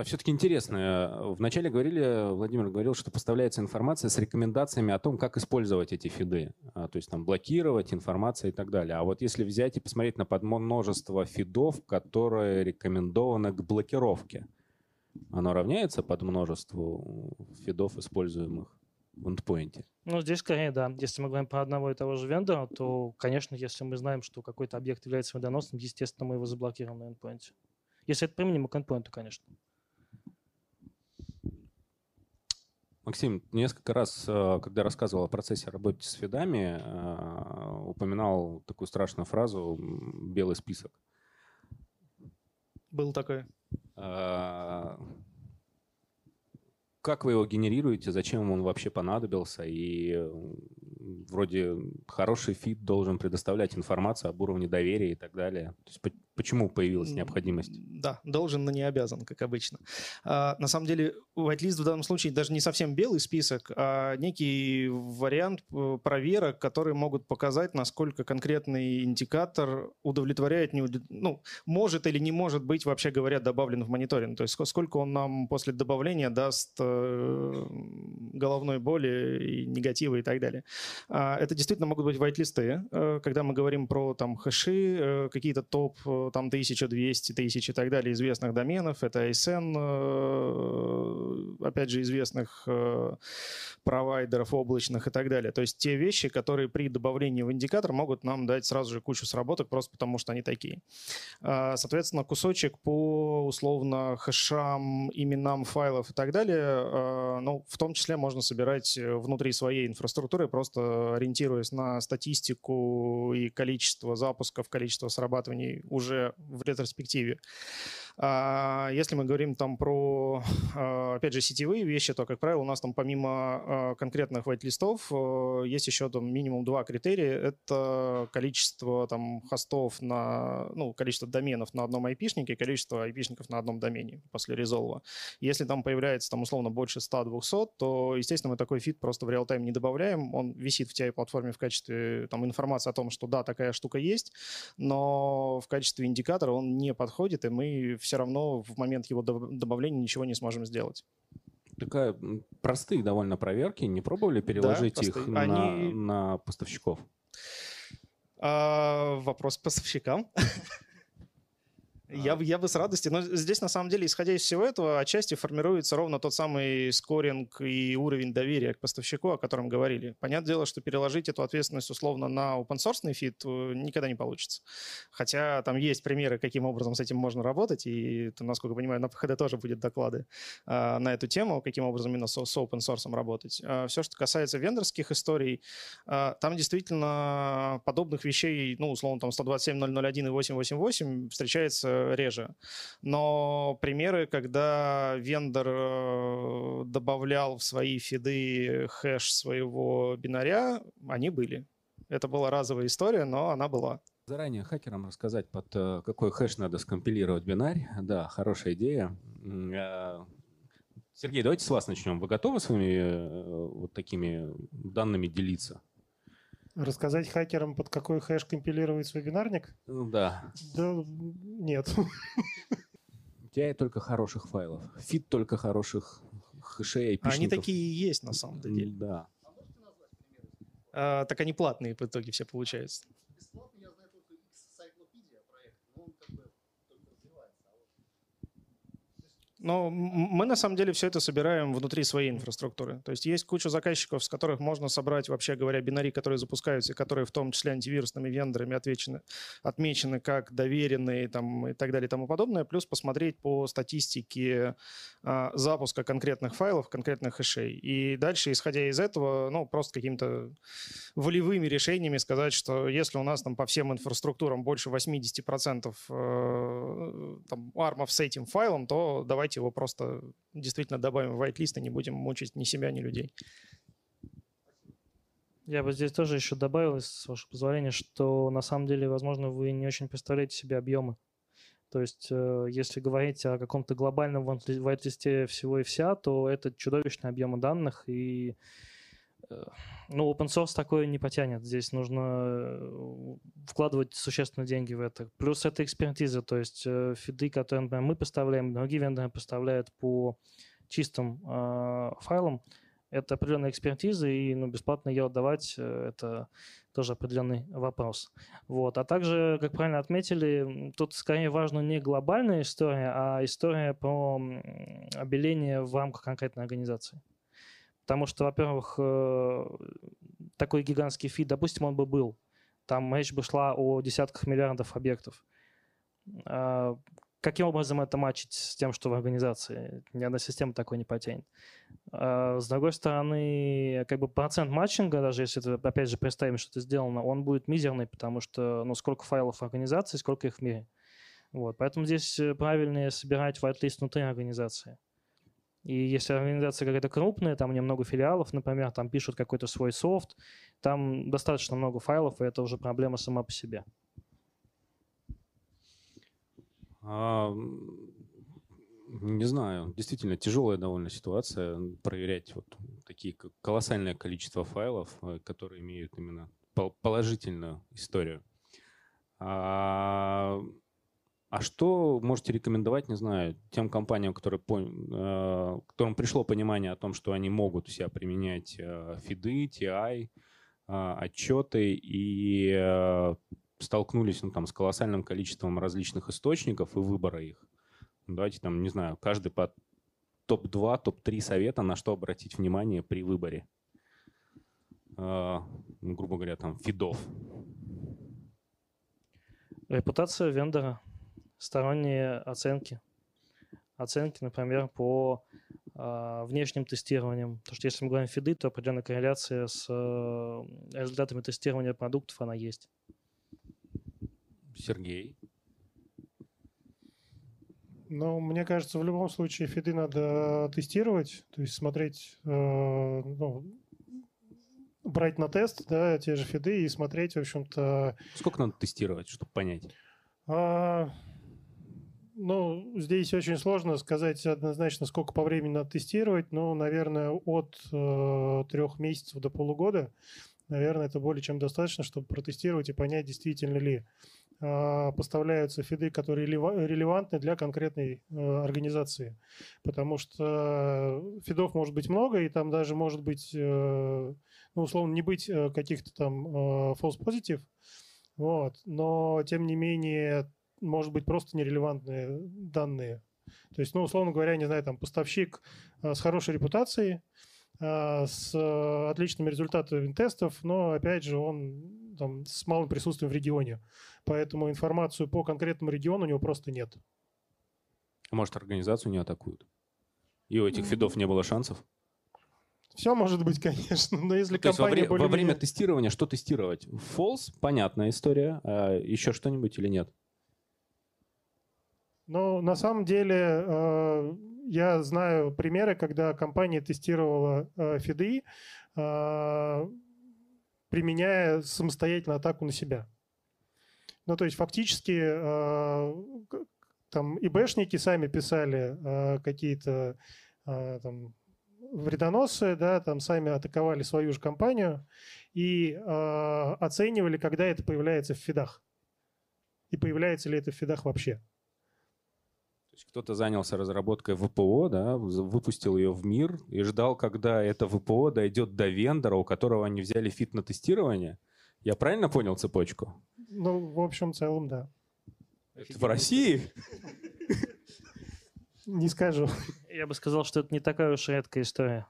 Все-таки интересно. Вначале Владимир говорил, что поставляется информация с рекомендациями о том, как использовать эти фиды. То есть там блокировать информацию и так далее. А вот если взять и посмотреть на подмножество фидов, которые рекомендованы к блокировке, оно равняется подмножеству фидов, используемых в эндпоинте? Здесь скорее, да. Если мы говорим про одного и того же вендора, то, конечно, если мы знаем, что какой-то объект является вредоносным, естественно, мы его заблокируем на эндпоинте. Если это применимо к эндпоинту, конечно. Максим, несколько раз, когда рассказывал о процессе работы с фидами, упоминал такую страшную фразу «белый список». Был такой. Как вы его генерируете, зачем он вообще понадобился? И вроде хороший фид должен предоставлять информацию об уровне доверия и так далее. То есть почему появилась необходимость? Да, должен, но не обязан, как обычно. На самом деле, whitelist в данном случае даже не совсем белый список, а некий вариант проверок, которые могут показать, насколько конкретный индикатор удовлетворяет, может или не может быть, вообще говоря, добавлен в мониторинг. То есть сколько он нам после добавления даст головной боли и негатива и так далее. Это действительно могут быть whitelist-листы, когда мы говорим про там хэши, какие-то топ там 1200, 1000 и так далее известных доменов. Это ASN, опять же, известных провайдеров облачных и так далее. То есть те вещи, которые при добавлении в индикатор могут нам дать сразу же кучу сработок, просто потому что они такие. Соответственно, кусочек по условно хэшам, именам файлов и так далее, в том числе можно собирать внутри своей инфраструктуры, просто ориентируясь на статистику и количество запусков, количество срабатываний уже в ретроспективе. Если мы говорим там про, опять же, сетевые вещи, то, как правило, у нас там помимо конкретных whitelist-листов есть еще там минимум два критерия. Это количество там хостов на, количество доменов на одном айпишнике и количество айпишников на одном домене после резолва. Если там появляется там условно больше 100-200, то, естественно, мы такой фид просто в реал-тайм не добавляем. Он висит в TI-платформе в качестве там информации о том, что да, такая штука есть, но в качестве индикатора он не подходит, и мы все равно в момент его добавления ничего не сможем сделать. Такая простые довольно проверки. Не пробовали переложить их на поставщиков? Вопрос к поставщикам. Я бы с радостью, но здесь на самом деле, исходя из всего этого, отчасти формируется ровно тот самый скоринг и уровень доверия к поставщику, о котором говорили. Понятное дело, что переложить эту ответственность условно на open-source фид никогда не получится. Хотя там есть примеры, каким образом с этим можно работать, и, насколько я понимаю, на ПХД тоже будут доклады на эту тему, каким образом именно с open-source работать. Все, что касается вендорских историй, там действительно подобных вещей, условно, там 127.0.0.1 и 8.8.8 встречается реже. Но примеры, когда вендор добавлял в свои фиды хэш своего бинаря, они были. Это была разовая история, но она была. Заранее хакерам рассказать, под какой хэш надо скомпилировать бинарь. Да, хорошая идея. Сергей, давайте с вас начнем. Вы готовы своими вот такими данными делиться? Рассказать хакерам, под какой хэш компилируется вебинарник? Да. Нет. тебя только хороших файлов, фид только хороших хэшей, айпишников. Они такие и есть на самом-то деле. Да. Так они платные в итоге все получаются. Бесплатные, я знаю, только X-Cyclopedia проект, но он как бы только развивается. Но мы на самом деле все это собираем внутри своей инфраструктуры. То есть есть куча заказчиков, с которых можно собрать, вообще говоря, бинари, которые запускаются, и которые в том числе антивирусными вендорами отмечены как доверенные там, и так далее и тому подобное. Плюс посмотреть по статистике запуска конкретных файлов, конкретных хэшей. И дальше, исходя из этого, ну, просто какими-то волевыми решениями сказать, что если у нас там по всем инфраструктурам больше 80% там, армов с этим файлом, то давайте его просто действительно добавим в вайт-лист и не будем мучить ни себя, ни людей. Я бы здесь тоже еще добавил, с вашего позволения, что на самом деле, возможно, вы не очень представляете себе объемы. То есть, если говорить о каком-то глобальном вайт-листе всего и вся, то это чудовищные объемы данных, и ну, open source такое не потянет. Здесь нужно вкладывать существенные деньги в это. Плюс это экспертиза, то есть фиды, которые, например, мы поставляем, другие вендоры поставляют по чистым файлам. Это определенная экспертиза, и ну, бесплатно ее отдавать – это тоже определенный вопрос. Вот. А также, как правильно отметили, тут скорее важна не глобальная история, а история про обеление в рамках конкретной организации. Потому что, во-первых, такой гигантский фид, допустим, он бы был. Там речь бы шла о десятках миллиардов объектов. Каким образом это матчить с тем, что в организации? Ни одна система такой не потянет. С другой стороны, как бы процент матчинга, даже если это, опять же, представим, что это сделано, он будет мизерный, потому что ну, сколько файлов в организации, сколько их в мире. Вот. Поэтому здесь правильнее собирать whitelist внутри организации. И если организация какая-то крупная, там у нее много филиалов, например, там пишут какой-то свой софт, там достаточно много файлов, и это уже проблема сама по себе. Не знаю, действительно тяжелая довольно ситуация проверять вот такие колоссальное количество файлов, которые имеют именно положительную историю. А что можете рекомендовать, не знаю, тем компаниям, которым пришло понимание о том, что они могут у себя применять фиды, TI, отчеты и столкнулись ну, там, с колоссальным количеством различных источников и выбора их. Давайте, там, не знаю, каждый по топ-2, топ-3 совета, на что обратить внимание при выборе, грубо говоря, там, фидов. Репутация вендора, сторонние оценки. Оценки, например, по внешним тестированиям. Потому что если мы говорим фиды, то определенная корреляция с результатами тестирования продуктов, она есть. Сергей? Ну, мне кажется, в любом случае фиды надо тестировать, то есть смотреть, ну, брать на тест, да, те же фиды и смотреть, в общем-то... Сколько надо тестировать, чтобы понять? Ну, здесь очень сложно сказать однозначно, сколько по времени надо тестировать, но, наверное, от 3 месяцев до полугода, наверное, это более чем достаточно, чтобы протестировать и понять, действительно ли поставляются фиды, которые релевантны для конкретной организации. Потому что фидов может быть много, и там даже может быть, ну, условно, не быть каких-то там false positive, вот, но, тем не менее, может быть просто нерелевантные данные. То есть, ну, условно говоря, не знаю, там поставщик с хорошей репутацией, с отличными результатами тестов, но, опять же, он там, с малым присутствием в регионе. Поэтому информацию по конкретному региону у него просто нет. А может, организацию не атакуют? И у этих фидов не было шансов? Все может быть, конечно. Но если то компания во время тестирования что тестировать? False, понятная история. А еще что-нибудь или нет? Ну, на самом деле... Я знаю примеры, когда компания тестировала фиды, применяя самостоятельно атаку на себя. Ну, то есть фактически там ИБшники сами писали какие-то там вредоносы, да, там сами атаковали свою же компанию и оценивали, когда это появляется в фидах. И появляется ли это в фидах вообще. Кто-то занялся разработкой ВПО, да, выпустил ее в мир и ждал, когда это ВПО дойдет до вендора, у которого они взяли фит на тестирование. Я правильно понял цепочку? Ну, в общем целом, да. Это в России? Не скажу. Я бы сказал, что это не такая уж редкая история.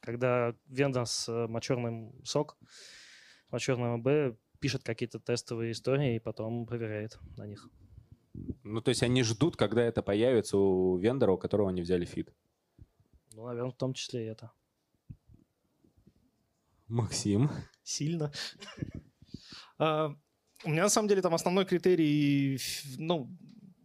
Когда вендор с мочерным СОК, с мочерным АБ пишет какие-то тестовые истории и потом проверяет на них. Ну, то есть они ждут, когда это появится у вендора, у которого они взяли фид. Ну, наверное, в том числе и это. Максим. Сильно. У меня, на самом деле, там основной критерий, ну,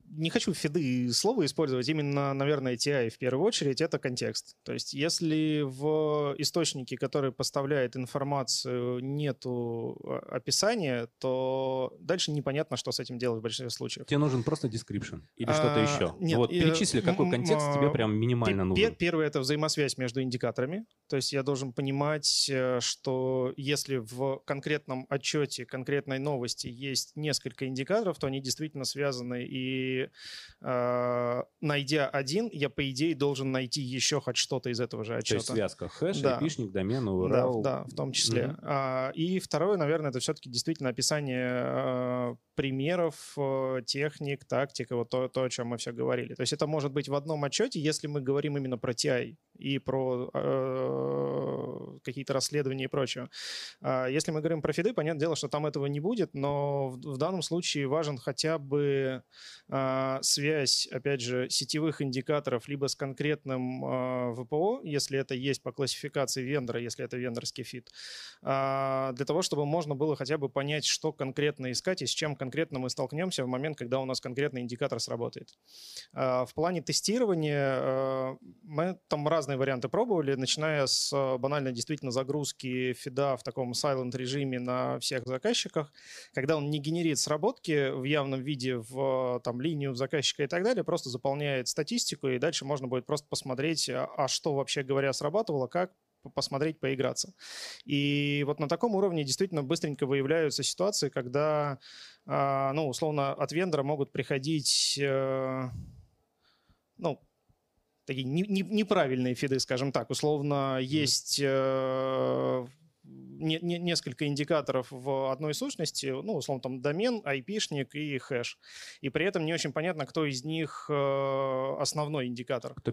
не хочу фиды слова использовать, именно, наверное, TI в первую очередь, это контекст. То есть если в источнике, который поставляет информацию, нету описания, то дальше непонятно, что с этим делать в большинстве случаев. Тебе нужен просто description или что-то еще? Нет, вот перечисли, какой контекст тебе прям минимально нужен. Первое — это взаимосвязь между индикаторами. То есть я должен понимать, что если в конкретном отчете, конкретной новости есть несколько индикаторов, то они действительно связаны, и найдя один, я, по идее, должен найти еще хоть что-то из этого же отчета. То есть связка хэш, айпишник, домен, URL. Да, в том числе. И второе, наверное, это все-таки действительно описание примеров, техник, тактик, вот то, о чем мы все говорили. То есть это может быть в одном отчете, если мы говорим именно про TI и про какие-то расследования и прочее. Если мы говорим про фиды, понятное дело, что там этого не будет, но в данном случае важен хотя бы связь, опять же, сетевых индикаторов либо с конкретным ВПО, если это есть по классификации вендора, если это вендорский фид, для того, чтобы можно было хотя бы понять, что конкретно искать и с чем конкретно мы столкнемся в момент, когда у нас конкретный индикатор сработает. В плане тестирования мы там разные варианты пробовали, начиная с банальной действительно загрузки фида в таком silent режиме на всех заказчиках, когда он не генерит сработки в явном виде в там, линию заказчика и так далее, просто заполняет статистику, и дальше можно будет просто посмотреть, а что вообще говоря срабатывало, как посмотреть, поиграться. И вот на таком уровне действительно быстренько выявляются ситуации, когда, ну, условно, от вендора могут приходить, ну, такие неправильные фиды, скажем так. Условно, есть несколько индикаторов в одной сущности, ну, условно, там домен, айпишник и хэш. И при этом не очень понятно, кто из них основной индикатор, кто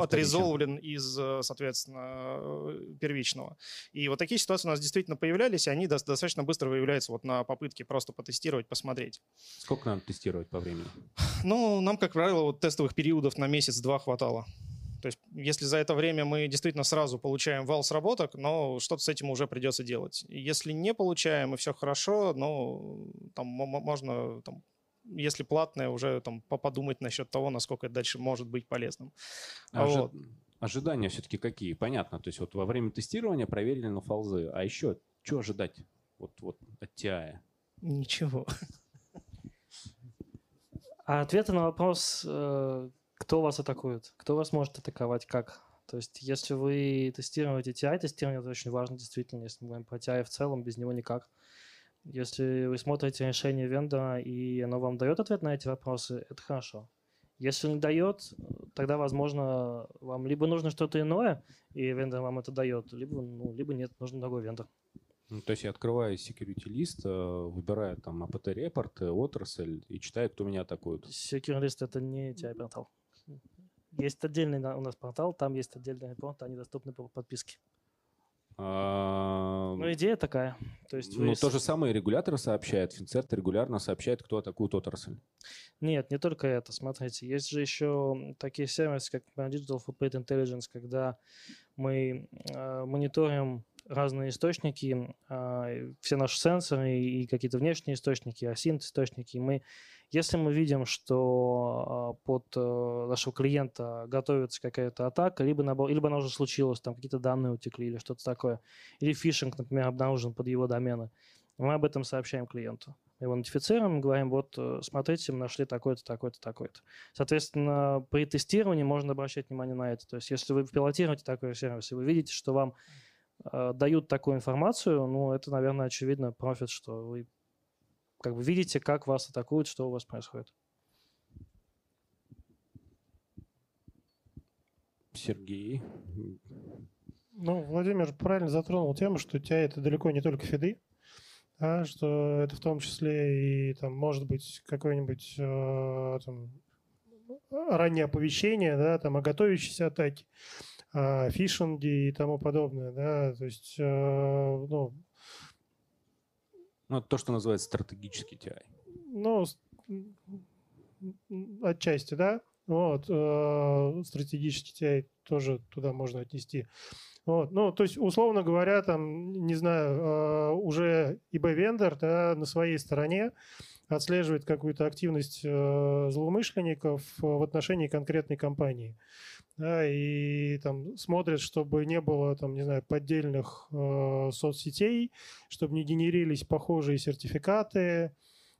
отрезолвлен из, соответственно, первичного. И вот такие ситуации у нас действительно появлялись, и они достаточно быстро выявляются вот на попытке просто потестировать, посмотреть. Сколько нам тестировать по времени? Ну, нам, как правило, вот тестовых периодов на месяц-два хватало. То есть если за это время мы действительно сразу получаем вал сработок, но что-то с этим уже придется делать. Если не получаем и все хорошо, ну, там можно, там, если платное, уже там, подумать насчет того, насколько это дальше может быть полезным. Вот. Ожидания все-таки какие? Понятно. То есть вот во время тестирования проверили на фалзы. А еще, что ожидать вот от TI? Ничего. А ответы на вопрос... Кто вас атакует? Кто вас может атаковать? Как? То есть, если вы тестируете TI, тестирование — это очень важно, действительно. Если мы говорим про TI в целом, без него никак. Если вы смотрите решение вендора, и оно вам дает ответ на эти вопросы, это хорошо. Если не дает, тогда, возможно, вам либо нужно что-то иное, и вендор вам это дает, либо нет, нужен другой вендор. Ну, то есть я открываю security list, выбираю там APT-репорт, отрасль и читаю, кто меня атакует. Security list — это не TI-портал. Есть отдельный у нас портал, там есть отдельный репорт, они доступны по подписке. Ну, идея такая. То есть то же самое регуляторы сообщают, Fintsert регулярно сообщает, кто атакует отрасль. Нет, не только это. Смотрите, есть же еще такие сервисы, как Digital Threat Intelligence, когда мы мониторим разные источники, все наши сенсоры и какие-то внешние источники, OSINT источники. Если мы видим, что под нашего клиента готовится какая-то атака, либо она уже случилась, там какие-то данные утекли или что-то такое, или фишинг, например, обнаружен под его домены, мы об этом сообщаем клиенту. Его нотифицируем, говорим, вот, смотрите, мы нашли такое-то, такое-то, такое-то. Соответственно, при тестировании можно обращать внимание на это. То есть если вы пилотируете такой сервис, и вы видите, что вам дают такую информацию, ну, это, наверное, очевидно, профит, что вы как бы видите, как вас атакуют, что у вас происходит. Сергей. Ну, Владимир правильно затронул тему, что TI это далеко не только фиды, а что это в том числе и, там, может быть, какое-нибудь раннее оповещение, да, там, о готовящейся атаке, о фишинге и тому подобное. Да, то есть, ну, то, что называется стратегический TI. Ну, отчасти, да. Вот, стратегический TI тоже туда можно отнести. Вот, ну, то есть, условно говоря, там, не знаю, уже ИБ-вендор, да, на своей стороне отслеживает какую-то активность злоумышленников в отношении конкретной компании. Да, и там смотрят, чтобы не было, там, не знаю, поддельных соцсетей, чтобы не генерились похожие сертификаты,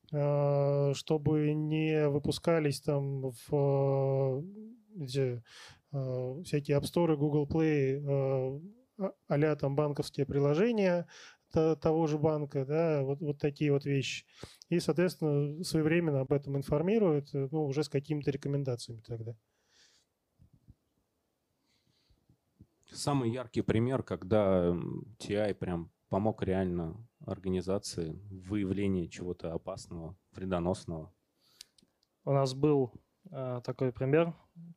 чтобы не выпускались там в всякие App Store, Google Play, а-ля там банковские приложения того же банка, да, вот такие вот вещи. И, соответственно, своевременно об этом информируют, ну, уже с какими-то рекомендациями тогда. Самый яркий пример, когда TI прям помог реально организации в выявлении чего-то опасного, вредоносного. У нас был такой пример,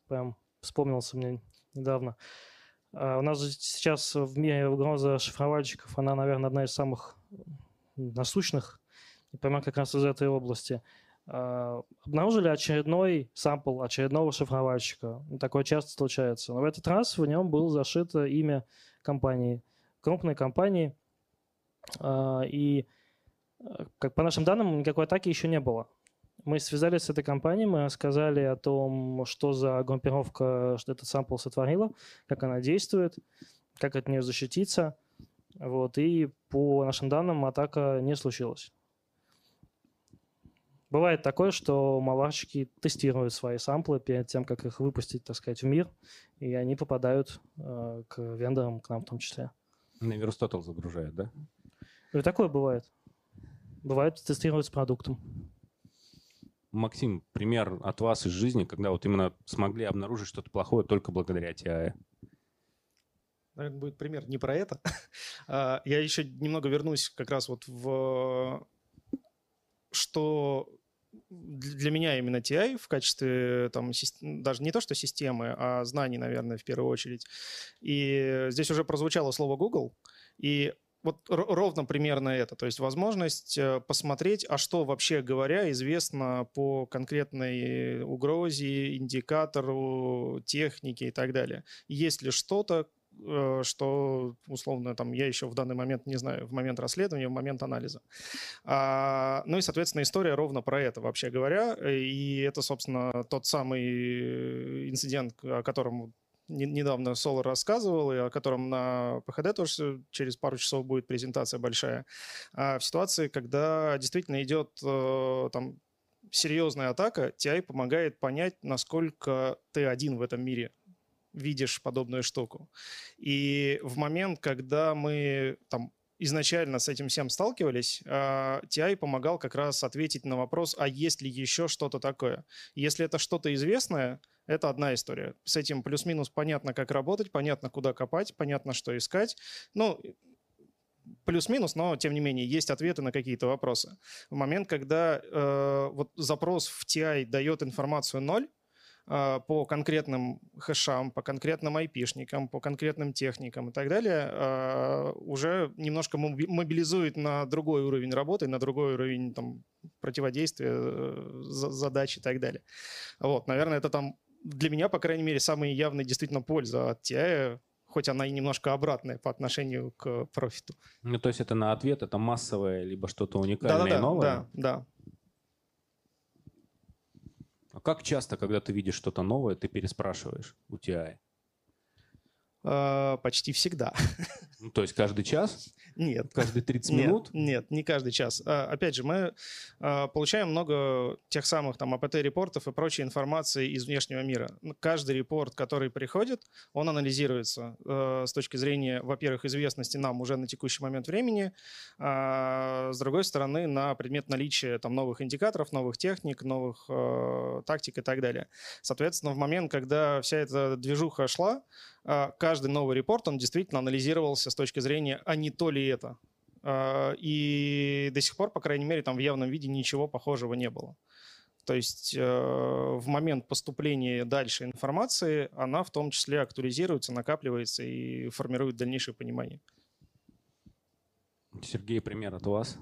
прям вспомнился мне недавно. У нас сейчас в мире угроза шифровальщиков, она, наверное, одна из самых насущных, прямо как раз из этой области. Обнаружили очередной сампл очередного шифровальщика. Такое часто случается. Но в этот раз в нем было зашито имя компании, крупной компании. И, как по нашим данным, никакой атаки еще не было. Мы связались с этой компанией, мы рассказали о том, что за группировка, что этот сампл сотворила, как она действует, как от нее защититься. Вот, и по нашим данным атака не случилась. Бывает такое, что малварщики тестируют свои самплы перед тем, как их выпустить, так сказать, в мир, и они попадают к вендорам, к нам в том числе. На VirusTotal загружают, да? И такое бывает. Бывает, тестируют с продуктом. Максим, пример от вас из жизни, когда вот именно смогли обнаружить что-то плохое только благодаря TI. Наверное, будет пример не про это. Я еще немного вернусь как раз вот в... что для меня именно TI в качестве, там, даже не то что системы, а знаний, наверное, в первую очередь. И здесь уже прозвучало слово Google, и вот ровно примерно это. То есть возможность посмотреть, а что, вообще говоря, известно по конкретной угрозе, индикатору, технике и так далее. Есть ли что-то, что, условно, там, я еще в данный момент не знаю, в момент расследования, в момент анализа. Ну и, соответственно, история ровно про это, вообще говоря. И это, собственно, тот самый инцидент, о котором недавно Солар рассказывал, и о котором на ПХД тоже через пару часов будет презентация большая. В ситуации, когда действительно идет там серьезная атака, TI помогает понять, насколько ты один в этом мире видишь подобную штуку. И в момент, когда мы там изначально с этим всем сталкивались, TI помогал как раз ответить на вопрос, а есть ли еще что-то такое. Если это что-то известное, это одна история. С этим плюс-минус понятно, как работать, понятно, куда копать, понятно, что искать. Ну, плюс-минус, но, тем не менее, есть ответы на какие-то вопросы. В момент, когда вот запрос в TI дает информацию 0, по конкретным хэшам, по конкретным айпишникам, по конкретным техникам и так далее, уже немножко мобилизует на другой уровень работы, на другой уровень там противодействия, задач и так далее. Вот, наверное, это там для меня, по крайней мере, самая явная действительно польза от TI, хоть она и немножко обратная по отношению к профиту. Ну, то есть это на ответ, это массовое, либо что-то уникальное, да-да-да, новое? Да. А как часто, когда ты видишь что-то новое, ты переспрашиваешь у TI? почти всегда. Ну, то есть каждый час? Нет. Каждые 30 минут? Нет, не каждый час. Опять же, мы получаем много тех самых там АПТ-репортов и прочей информации из внешнего мира. Каждый репорт, который приходит, он анализируется с точки зрения, во-первых, известности нам уже на текущий момент времени, а с другой стороны, на предмет наличия там новых индикаторов, новых техник, новых тактик и так далее. Соответственно, в момент, когда вся эта движуха шла, каждый новый репорт, он действительно анализировался с точки зрения, а не то ли это. И до сих пор, по крайней мере, там в явном виде ничего похожего не было. То есть в момент поступления дальше информации она в том числе актуализируется, накапливается и формирует дальнейшее понимание. Сергей, пример от вас.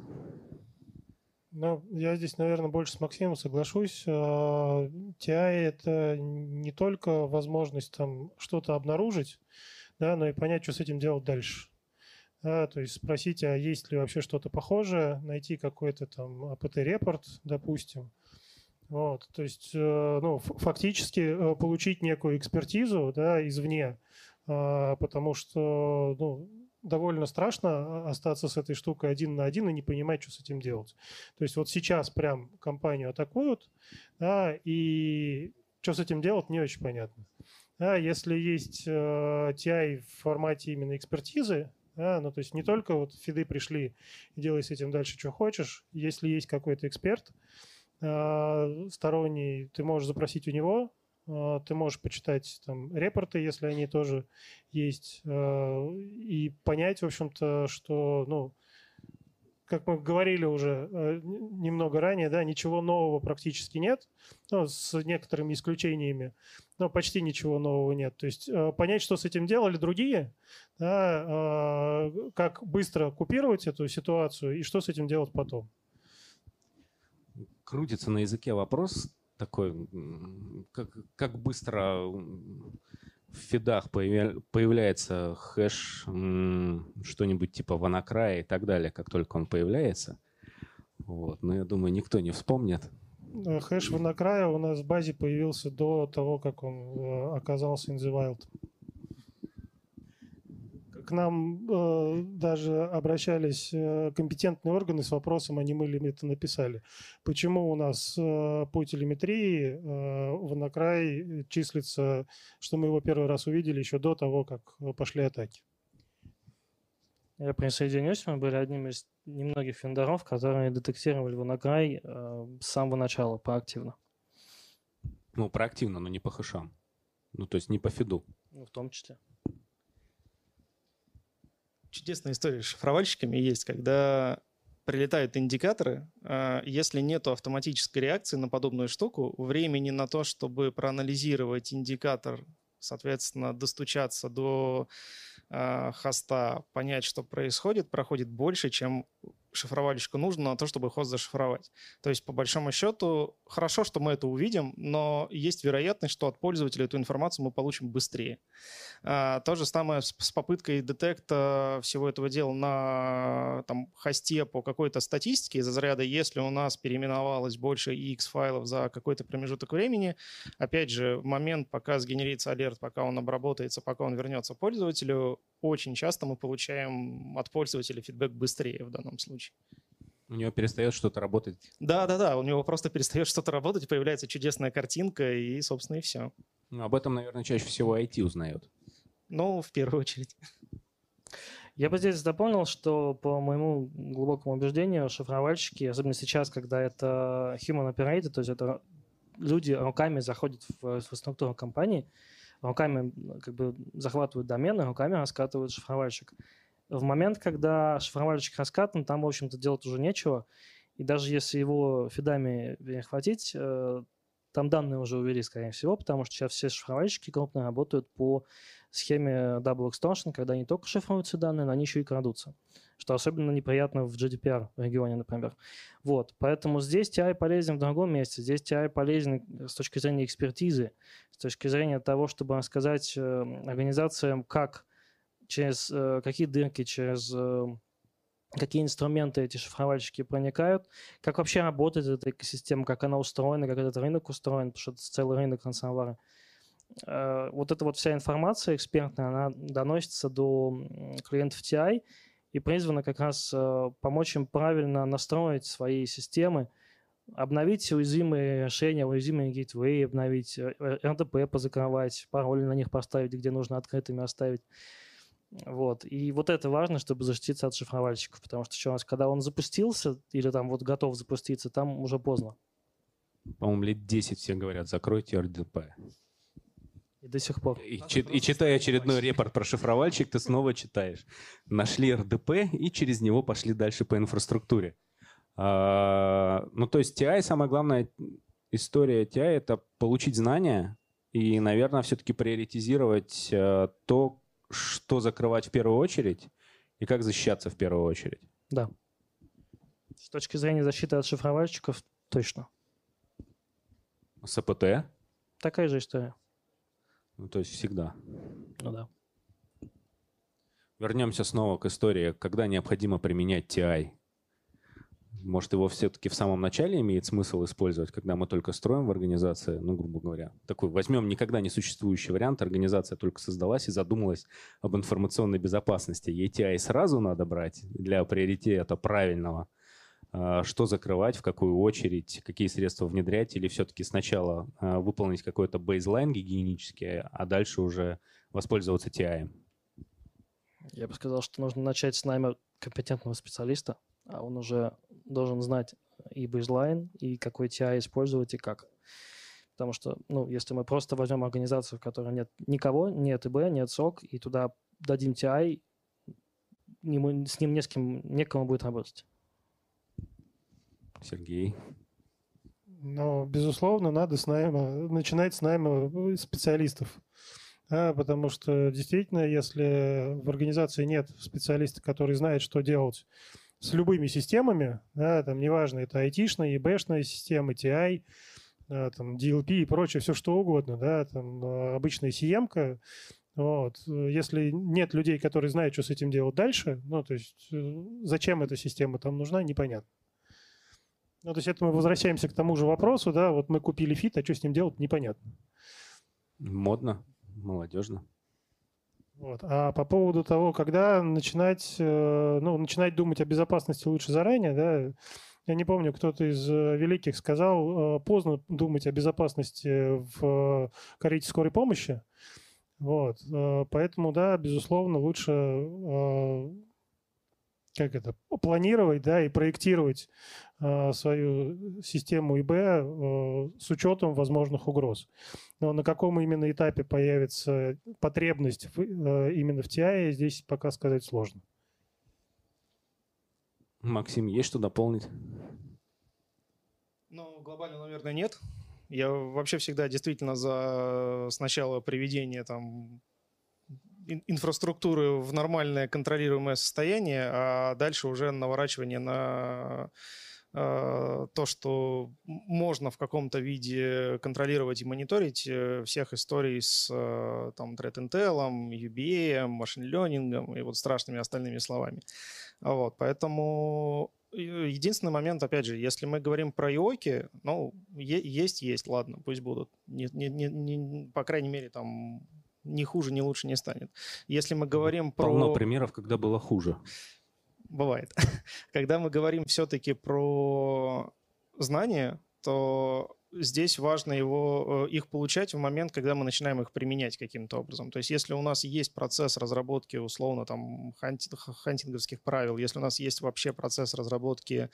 Ну, я здесь, наверное, больше с Максимом соглашусь. TI – это не только возможность там что-то обнаружить, да, но и понять, что с этим делать дальше. Да, то есть спросить, а есть ли вообще что-то похожее, найти какой-то там АПТ-репорт, допустим. Вот, то есть ну, фактически получить некую экспертизу, да, извне, потому что… ну, довольно страшно остаться с этой штукой один на один и не понимать, что с этим делать. То есть вот сейчас прям компанию атакуют, да, и что с этим делать, не очень понятно. Да, если есть TI в формате именно экспертизы, да, ну, то есть не только вот фиды пришли и делай с этим дальше, что хочешь. Если есть какой-то эксперт сторонний, ты можешь запросить у него, ты можешь почитать там репорты, если они тоже есть, и понять, в общем-то, что, ну, как мы говорили уже немного ранее, да, ничего нового практически нет, ну, с некоторыми исключениями, но почти ничего нового нет. То есть понять, что с этим делали другие, да, как быстро купировать эту ситуацию и что с этим делать потом. Крутится на языке вопрос такой, как быстро в фидах появляется хэш, что-нибудь типа Wannacry и так далее, как только он появляется. Вот. Но я думаю, никто не вспомнит. Хэш Wannacry у нас в базе появился до того, как он оказался in the wild. К нам даже обращались компетентные органы с вопросом, а не мы ли это написали. Почему у нас по телеметрии Wannacry числится, что мы его первый раз увидели еще до того, как пошли атаки? Я присоединюсь. Мы были одним из немногих вендоров, которые детектировали Wannacry с самого начала, проактивно. Ну, проактивно, но не по хэшам. Ну, то есть не по фиду. Ну, в том числе. Чудесная история с шифровальщиками есть, когда прилетают индикаторы. Если нет автоматической реакции на подобную штуку, времени на то, чтобы проанализировать индикатор, соответственно, достучаться до хоста, понять, что происходит, проходит больше, чем шифровальщику нужно на то, чтобы хост зашифровать. То есть, по большому счету, хорошо, что мы это увидим, но есть вероятность, что от пользователя эту информацию мы получим быстрее. То же самое с попыткой детекта всего этого дела на там, хосте по какой-то статистике из разряда, если у нас переименовалось больше X файлов за какой-то промежуток времени, опять же, в момент, пока сгенерится алерт, пока он обработается, пока он вернется пользователю, очень часто мы получаем от пользователя фидбэк быстрее в данном случае. У него перестает что-то работать. Да-да-да, у него просто перестает что-то работать, появляется чудесная картинка и, собственно, и все. Ну, об этом, наверное, чаще всего IT узнает. Ну, в первую очередь. Я бы здесь дополнил, что, по моему глубокому убеждению, шифровальщики, особенно сейчас, когда это human operated, то есть это люди руками заходят в структуру компании, руками как бы захватывают домены, руками раскатывают шифровальщик. В момент, когда шифровальщик раскатан, там, в общем-то, делать уже нечего. И даже если его фидами перехватить, там данные уже увели, скорее всего, потому что сейчас все шифровальщики крупно работают по схеме double extortion, когда не только шифруются данные, но они еще и крадутся. Что особенно неприятно в GDPR регионе, например. Вот. Поэтому здесь TI полезен в другом месте. Здесь TI полезен с точки зрения экспертизы, с точки зрения того, чтобы рассказать организациям, как, через какие дырки, через какие инструменты эти шифровальщики проникают, как вообще работает эта экосистема, как она устроена, как этот рынок устроен, потому что это целый рынок трансовары. вот эта вот вся информация экспертная, она доносится до клиентов TI и призвана как раз помочь им правильно настроить свои системы, обновить уязвимые решения, уязвимые гейтвей, обновить РДП, позакрывать, пароли на них поставить, где нужно открытыми оставить. Вот. И вот это важно, чтобы защититься от шифровальщиков, потому что еще раз, когда он запустился или там вот готов запуститься, там уже поздно. По-моему, лет 10 все говорят, закройте РДП. И до сих пор. И читая очередной репорт про шифровальщик, ты снова читаешь. Нашли РДП и через него пошли дальше по инфраструктуре. Ну, то есть TI, самая главная история TI — это получить знания и, наверное, все-таки приоритизировать то, что закрывать в первую очередь и как защищаться в первую очередь. Да. С точки зрения защиты от шифровальщиков точно. С АПТ? Такая же история. Ну, то есть всегда. Ну да. Вернемся снова к истории, когда необходимо применять TI. Может, его все-таки в самом начале имеет смысл использовать, когда мы только строим в организации, ну, грубо говоря, такой возьмем никогда не существующий вариант, организация только создалась и задумалась об информационной безопасности. Ей TI сразу надо брать для приоритета правильного, что закрывать, в какую очередь, какие средства внедрять, или все-таки сначала выполнить какой-то бейзлайн гигиенический, а дальше уже воспользоваться TI. Я бы сказал, что нужно начать с найма компетентного специалиста, а он уже должен знать и бейзлайн, и какой TI использовать, и как. Потому что, ну, если мы просто возьмем организацию, в которой нет никого, нет ИБ, нет СОК, и туда дадим TI, с ним некому будет работать. Сергей? Ну, безусловно, надо начинать с найма специалистов. Да, потому что, действительно, если в организации нет специалиста, который знает, что делать с любыми системами, да, там, неважно, это IT-шная, EB-шная система, TI, да, там, DLP и прочее, все что угодно, да, там, обычная SIEM-ка. Вот. Если нет людей, которые знают, что с этим делать дальше, ну, то есть, зачем эта система там нужна, непонятно. Ну, то есть, это мы возвращаемся к тому же вопросу, да, вот мы купили фит, а что с ним делать, непонятно. Модно, молодежно. Вот. А по поводу того, когда начинать думать о безопасности лучше заранее, да, я не помню, кто-то из великих сказал, поздно думать о безопасности в карете скорой помощи. Вот. Поэтому, да, безусловно, лучше планировать, да, и проектировать свою систему ИБ с учетом возможных угроз. Но на каком именно этапе появится потребность именно в TI, здесь пока сказать сложно. Максим, есть что дополнить? Ну, глобально, наверное, нет. Я вообще всегда действительно за сначала приведение там инфраструктуры в нормальное контролируемое состояние, а дальше уже наворачивание на то, что можно в каком-то виде контролировать и мониторить всех историй с там, Threat Intel'ом, UBA, машин лернингом и вот страшными остальными словами. Вот, поэтому единственный момент, опять же, если мы говорим про IOC, ну, есть, ладно, пусть будут. По крайней мере, там ни хуже, ни лучше не станет. Если мы говорим про... Полно примеров, когда было хуже. Бывает. Когда мы говорим все-таки про знания, то здесь важно их получать в момент, когда мы начинаем их применять каким-то образом. То есть если у нас есть процесс разработки условно там хантинговских правил, если у нас есть вообще процесс разработки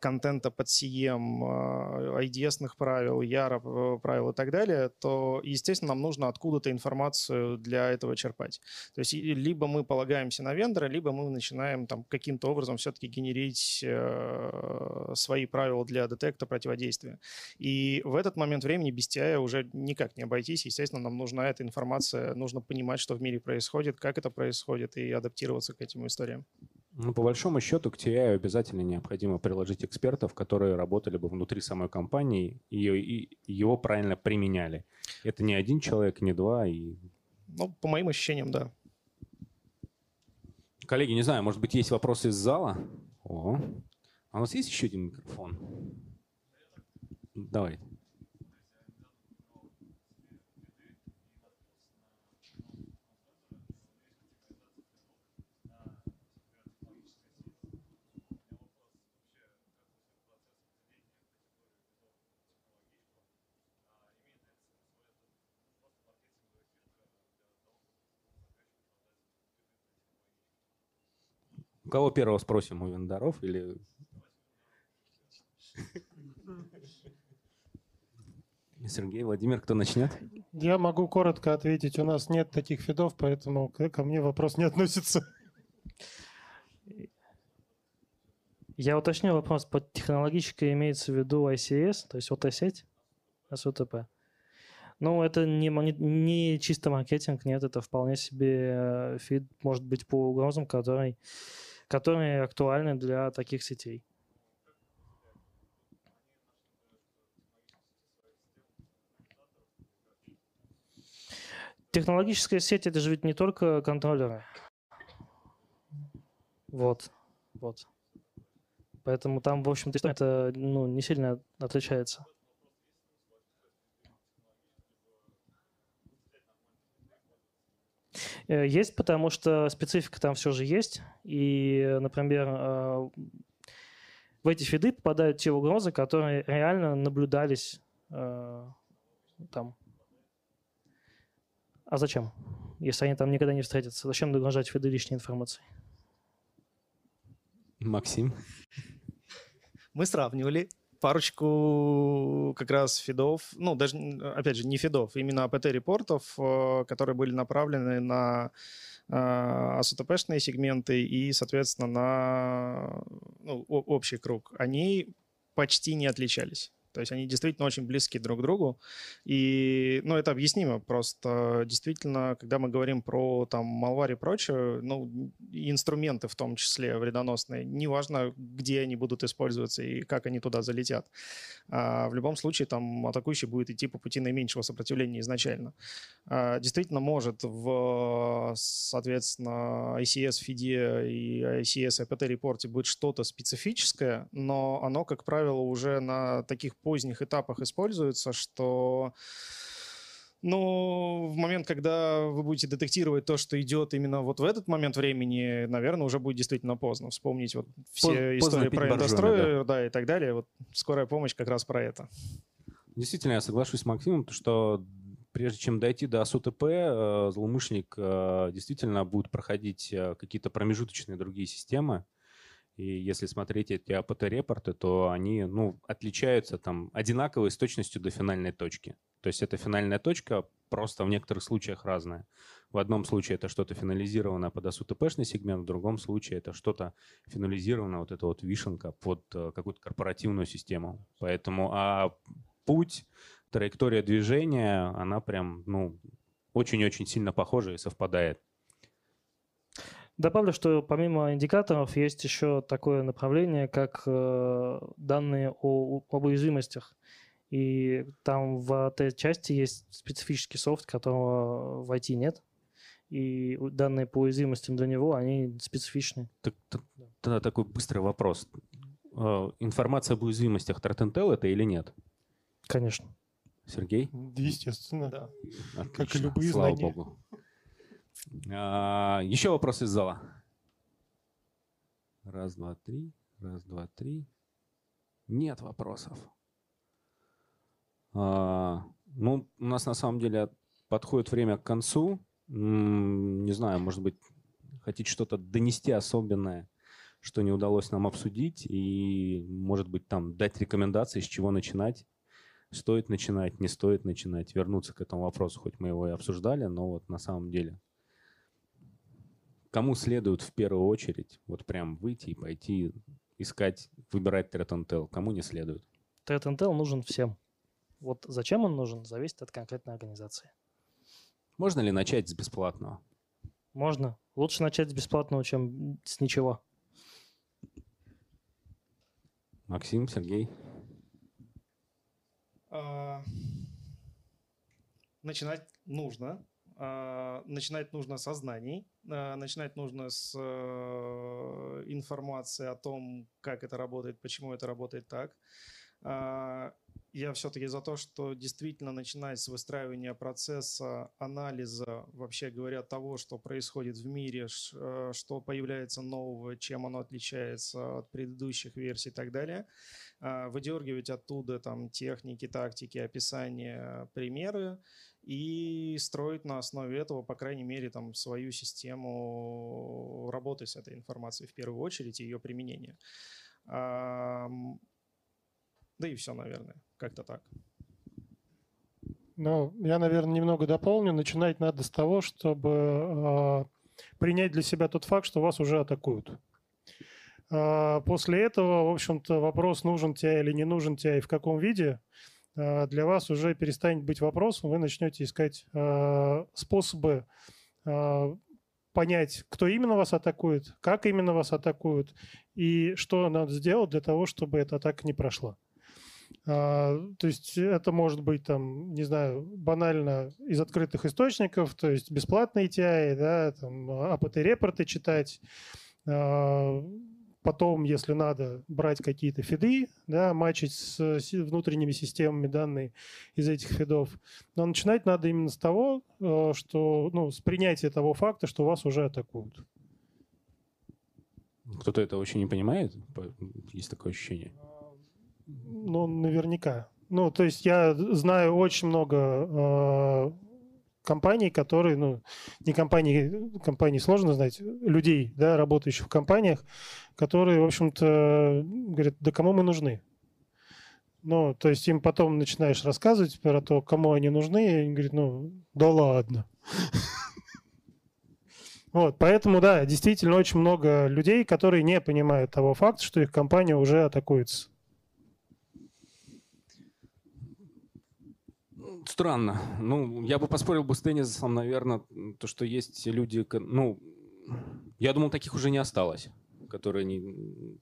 контента под SIEM, IDS-ных правил, YARA правил и так далее, то, естественно, нам нужно откуда-то информацию для этого черпать. То есть либо мы полагаемся на вендора, либо мы начинаем там каким-то образом все-таки генерить свои правила для детекта противодействия. И в этот момент времени без TI уже никак не обойтись. Естественно, нам нужна эта информация, нужно понимать, что в мире происходит, как это происходит, и адаптироваться к этим историям. Ну, по большому счету, к TI обязательно необходимо приложить экспертов, которые работали бы внутри самой компании и его правильно применяли. Это не один человек, не два. Ну, по моим ощущениям, да. Коллеги, не знаю, может быть, есть вопросы из зала? О, а у нас есть еще один микрофон? Давай. У кого первого спросим, у вендоров или... Сергей, Владимир, кто начнет? Я могу коротко ответить. У нас нет таких фидов, поэтому ко мне вопрос не относится. Я уточню вопрос. Под технологической имеется в виду ICS, то есть OT-сеть, СУТП. Ну, это не чисто маркетинг, нет, это вполне себе фид, может быть, по угрозам, которые актуальны для таких сетей. Технологическая сеть — это же ведь не только контроллеры. Вот, вот. Поэтому там, в общем-то, это не сильно отличается. Есть, потому что специфика там все же есть. И, например, в эти фиды попадают те угрозы, которые реально наблюдались там. А зачем? Если они там никогда не встретятся, зачем нагружать фиды лишней информацией? Максим? Мы сравнивали парочку как раз фидов, ну, даже, опять же, не фидов, именно АПТ-репортов, которые были направлены на АСУТПшные сегменты и, соответственно, на общий круг. Они почти не отличались. То есть они действительно очень близки друг к другу. И, ну, это объяснимо просто. Действительно, когда мы говорим про там malware и прочее, ну, инструменты в том числе вредоносные, неважно, где они будут использоваться и как они туда залетят. В любом случае там атакующий будет идти по пути наименьшего сопротивления изначально. Действительно может в, соответственно, ICS-фиде и ICS-APT-репорте быть что-то специфическое, но оно, как правило, уже на таких поздних этапах используется, что, ну, в момент, когда вы будете детектировать то, что идет именно вот в этот момент времени, наверное, уже будет действительно поздно. Вспомнить вот все истории про индустрию, да, и так далее. Вот скорая помощь как раз про это. Действительно, я соглашусь с Максимом, что прежде чем дойти до СУТП, злоумышленник действительно будет проходить какие-то промежуточные другие системы. И если смотреть эти АПТ-репорты, то они, ну, отличаются там одинаковой с точностью до финальной точки. То есть эта финальная точка просто в некоторых случаях разная. В одном случае это что-то финализированное под АСУТПшный сегмент, в другом случае это что-то финализированное, вот эта вот вишенка под какую-то корпоративную систему. Поэтому путь, траектория движения, она прям, ну, очень-очень сильно похожа и совпадает. Добавлю, что помимо индикаторов есть еще такое направление, как данные об уязвимостях. И там в этой части есть специфический софт, которого в IT нет. И данные по уязвимостям для него, они специфичны. Тогда такой быстрый вопрос. Информация об уязвимостях Threat Intel это или нет? Конечно. Сергей? Естественно, да. Отлично. Как и любые знания. Слава богу. Еще вопросы из зала. Раз, два, три. Раз, два, три. Нет вопросов. Ну, у нас на самом деле подходит время к концу. Не знаю, может быть, хотите что-то донести особенное, что не удалось нам обсудить, и, может быть, там дать рекомендации, с чего начинать. Стоит начинать, не стоит начинать, вернуться к этому вопросу, хоть мы его и обсуждали, но вот на самом деле. Кому следует в первую очередь вот прям выйти и пойти искать, выбирать Threat Intel? Кому не следует? Threat Intel нужен всем. Вот зачем он нужен, зависит от конкретной организации. Можно ли начать с бесплатного? Можно. Лучше начать с бесплатного, чем с ничего. Максим, Сергей. Начинать нужно. Начинать нужно со знаний, начинать нужно с информации о том, как это работает, почему это работает так. Я все-таки за то, что действительно начинать с выстраивания процесса, анализа, вообще говоря, того, что происходит в мире, что появляется нового, чем оно отличается от предыдущих версий и так далее. Выдергивать оттуда там техники, тактики, описания, примеры и строить на основе этого, по крайней мере, там, свою систему работы с этой информацией в первую очередь и ее применение. Да и все, наверное, как-то так. Ну, я, наверное, немного дополню. Начинать надо с того, чтобы принять для себя тот факт, что вас уже атакуют. После этого, в общем-то, вопрос, нужен тебе или не нужен тебе и в каком виде, для вас уже перестанет быть вопросом. Вы начнете искать способы понять, кто именно вас атакует, как именно вас атакуют и что надо сделать для того, чтобы эта атака не прошла. То есть это может быть, там, не знаю, банально из открытых источников, то есть бесплатные API, да, там, APT-репорты читать. Потом, если надо, брать какие-то фиды, да, матчить с внутренними системами данные из этих фидов. Но начинать надо именно с того, что, ну, с принятия того факта, что вас уже атакуют. Кто-то это очень не понимает? Есть такое ощущение? Ну, наверняка. Ну, то есть я знаю очень много компаний, которые, ну, не компании, компании сложно знать, людей, да, работающих в компаниях, которые, в общем-то, говорят, да кому мы нужны? Ну, то есть им потом начинаешь рассказывать про то, кому они нужны, и они говорят, ну, да ладно. Вот, поэтому, да, действительно очень много людей, которые не понимают того факта, что их компания уже атакуется. Странно. Ну, я бы поспорил бы с тезисом, наверное, то, что есть люди, ну, я думал, таких уже не осталось, которые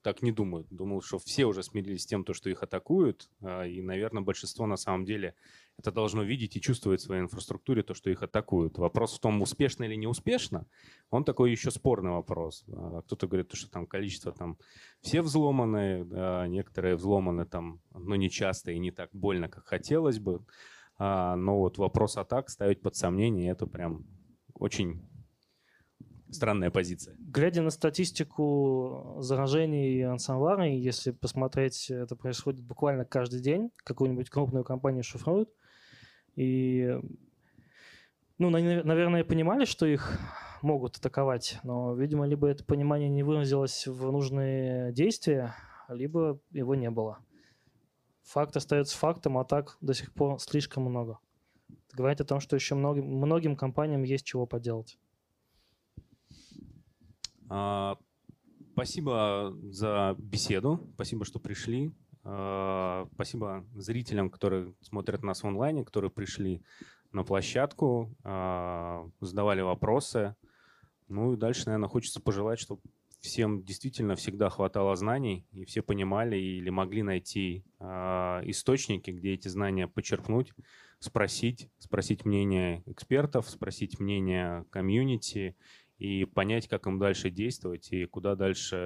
так не думают. Думал, что все уже смирились с тем, что их атакуют, и, наверное, большинство на самом деле это должно видеть и чувствовать в своей инфраструктуре, то, что их атакуют. Вопрос в том, успешно или неуспешно, он такой еще спорный вопрос. Кто-то говорит, что там количество, там, все взломаны, некоторые взломаны, там, но не часто и не так больно, как хотелось бы. Но вот вопрос атак ставить под сомнение – это прям очень странная позиция. Глядя на статистику заражений ransomware, если посмотреть, это происходит буквально каждый день, какую-нибудь крупную компанию шифруют. И, ну, наверное, понимали, что их могут атаковать, но, видимо, либо это понимание не выразилось в нужные действия, либо его не было. Факт остается фактом, а так до сих пор слишком много. Это говорит о том, что еще многим компаниям есть чего поделать. Спасибо за беседу. Спасибо, что пришли. Спасибо зрителям, которые смотрят нас в онлайне, которые пришли на площадку, задавали вопросы. Ну и дальше, наверное, хочется пожелать, чтобы всем действительно всегда хватало знаний, и все понимали или могли найти источники, где эти знания почерпнуть, спросить мнение экспертов, спросить мнение комьюнити и понять, как им дальше действовать и куда дальше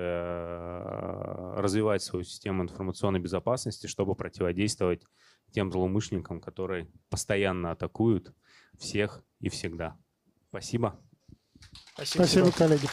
развивать свою систему информационной безопасности, чтобы противодействовать тем злоумышленникам, которые постоянно атакуют всех и всегда. Спасибо. Спасибо, коллеги.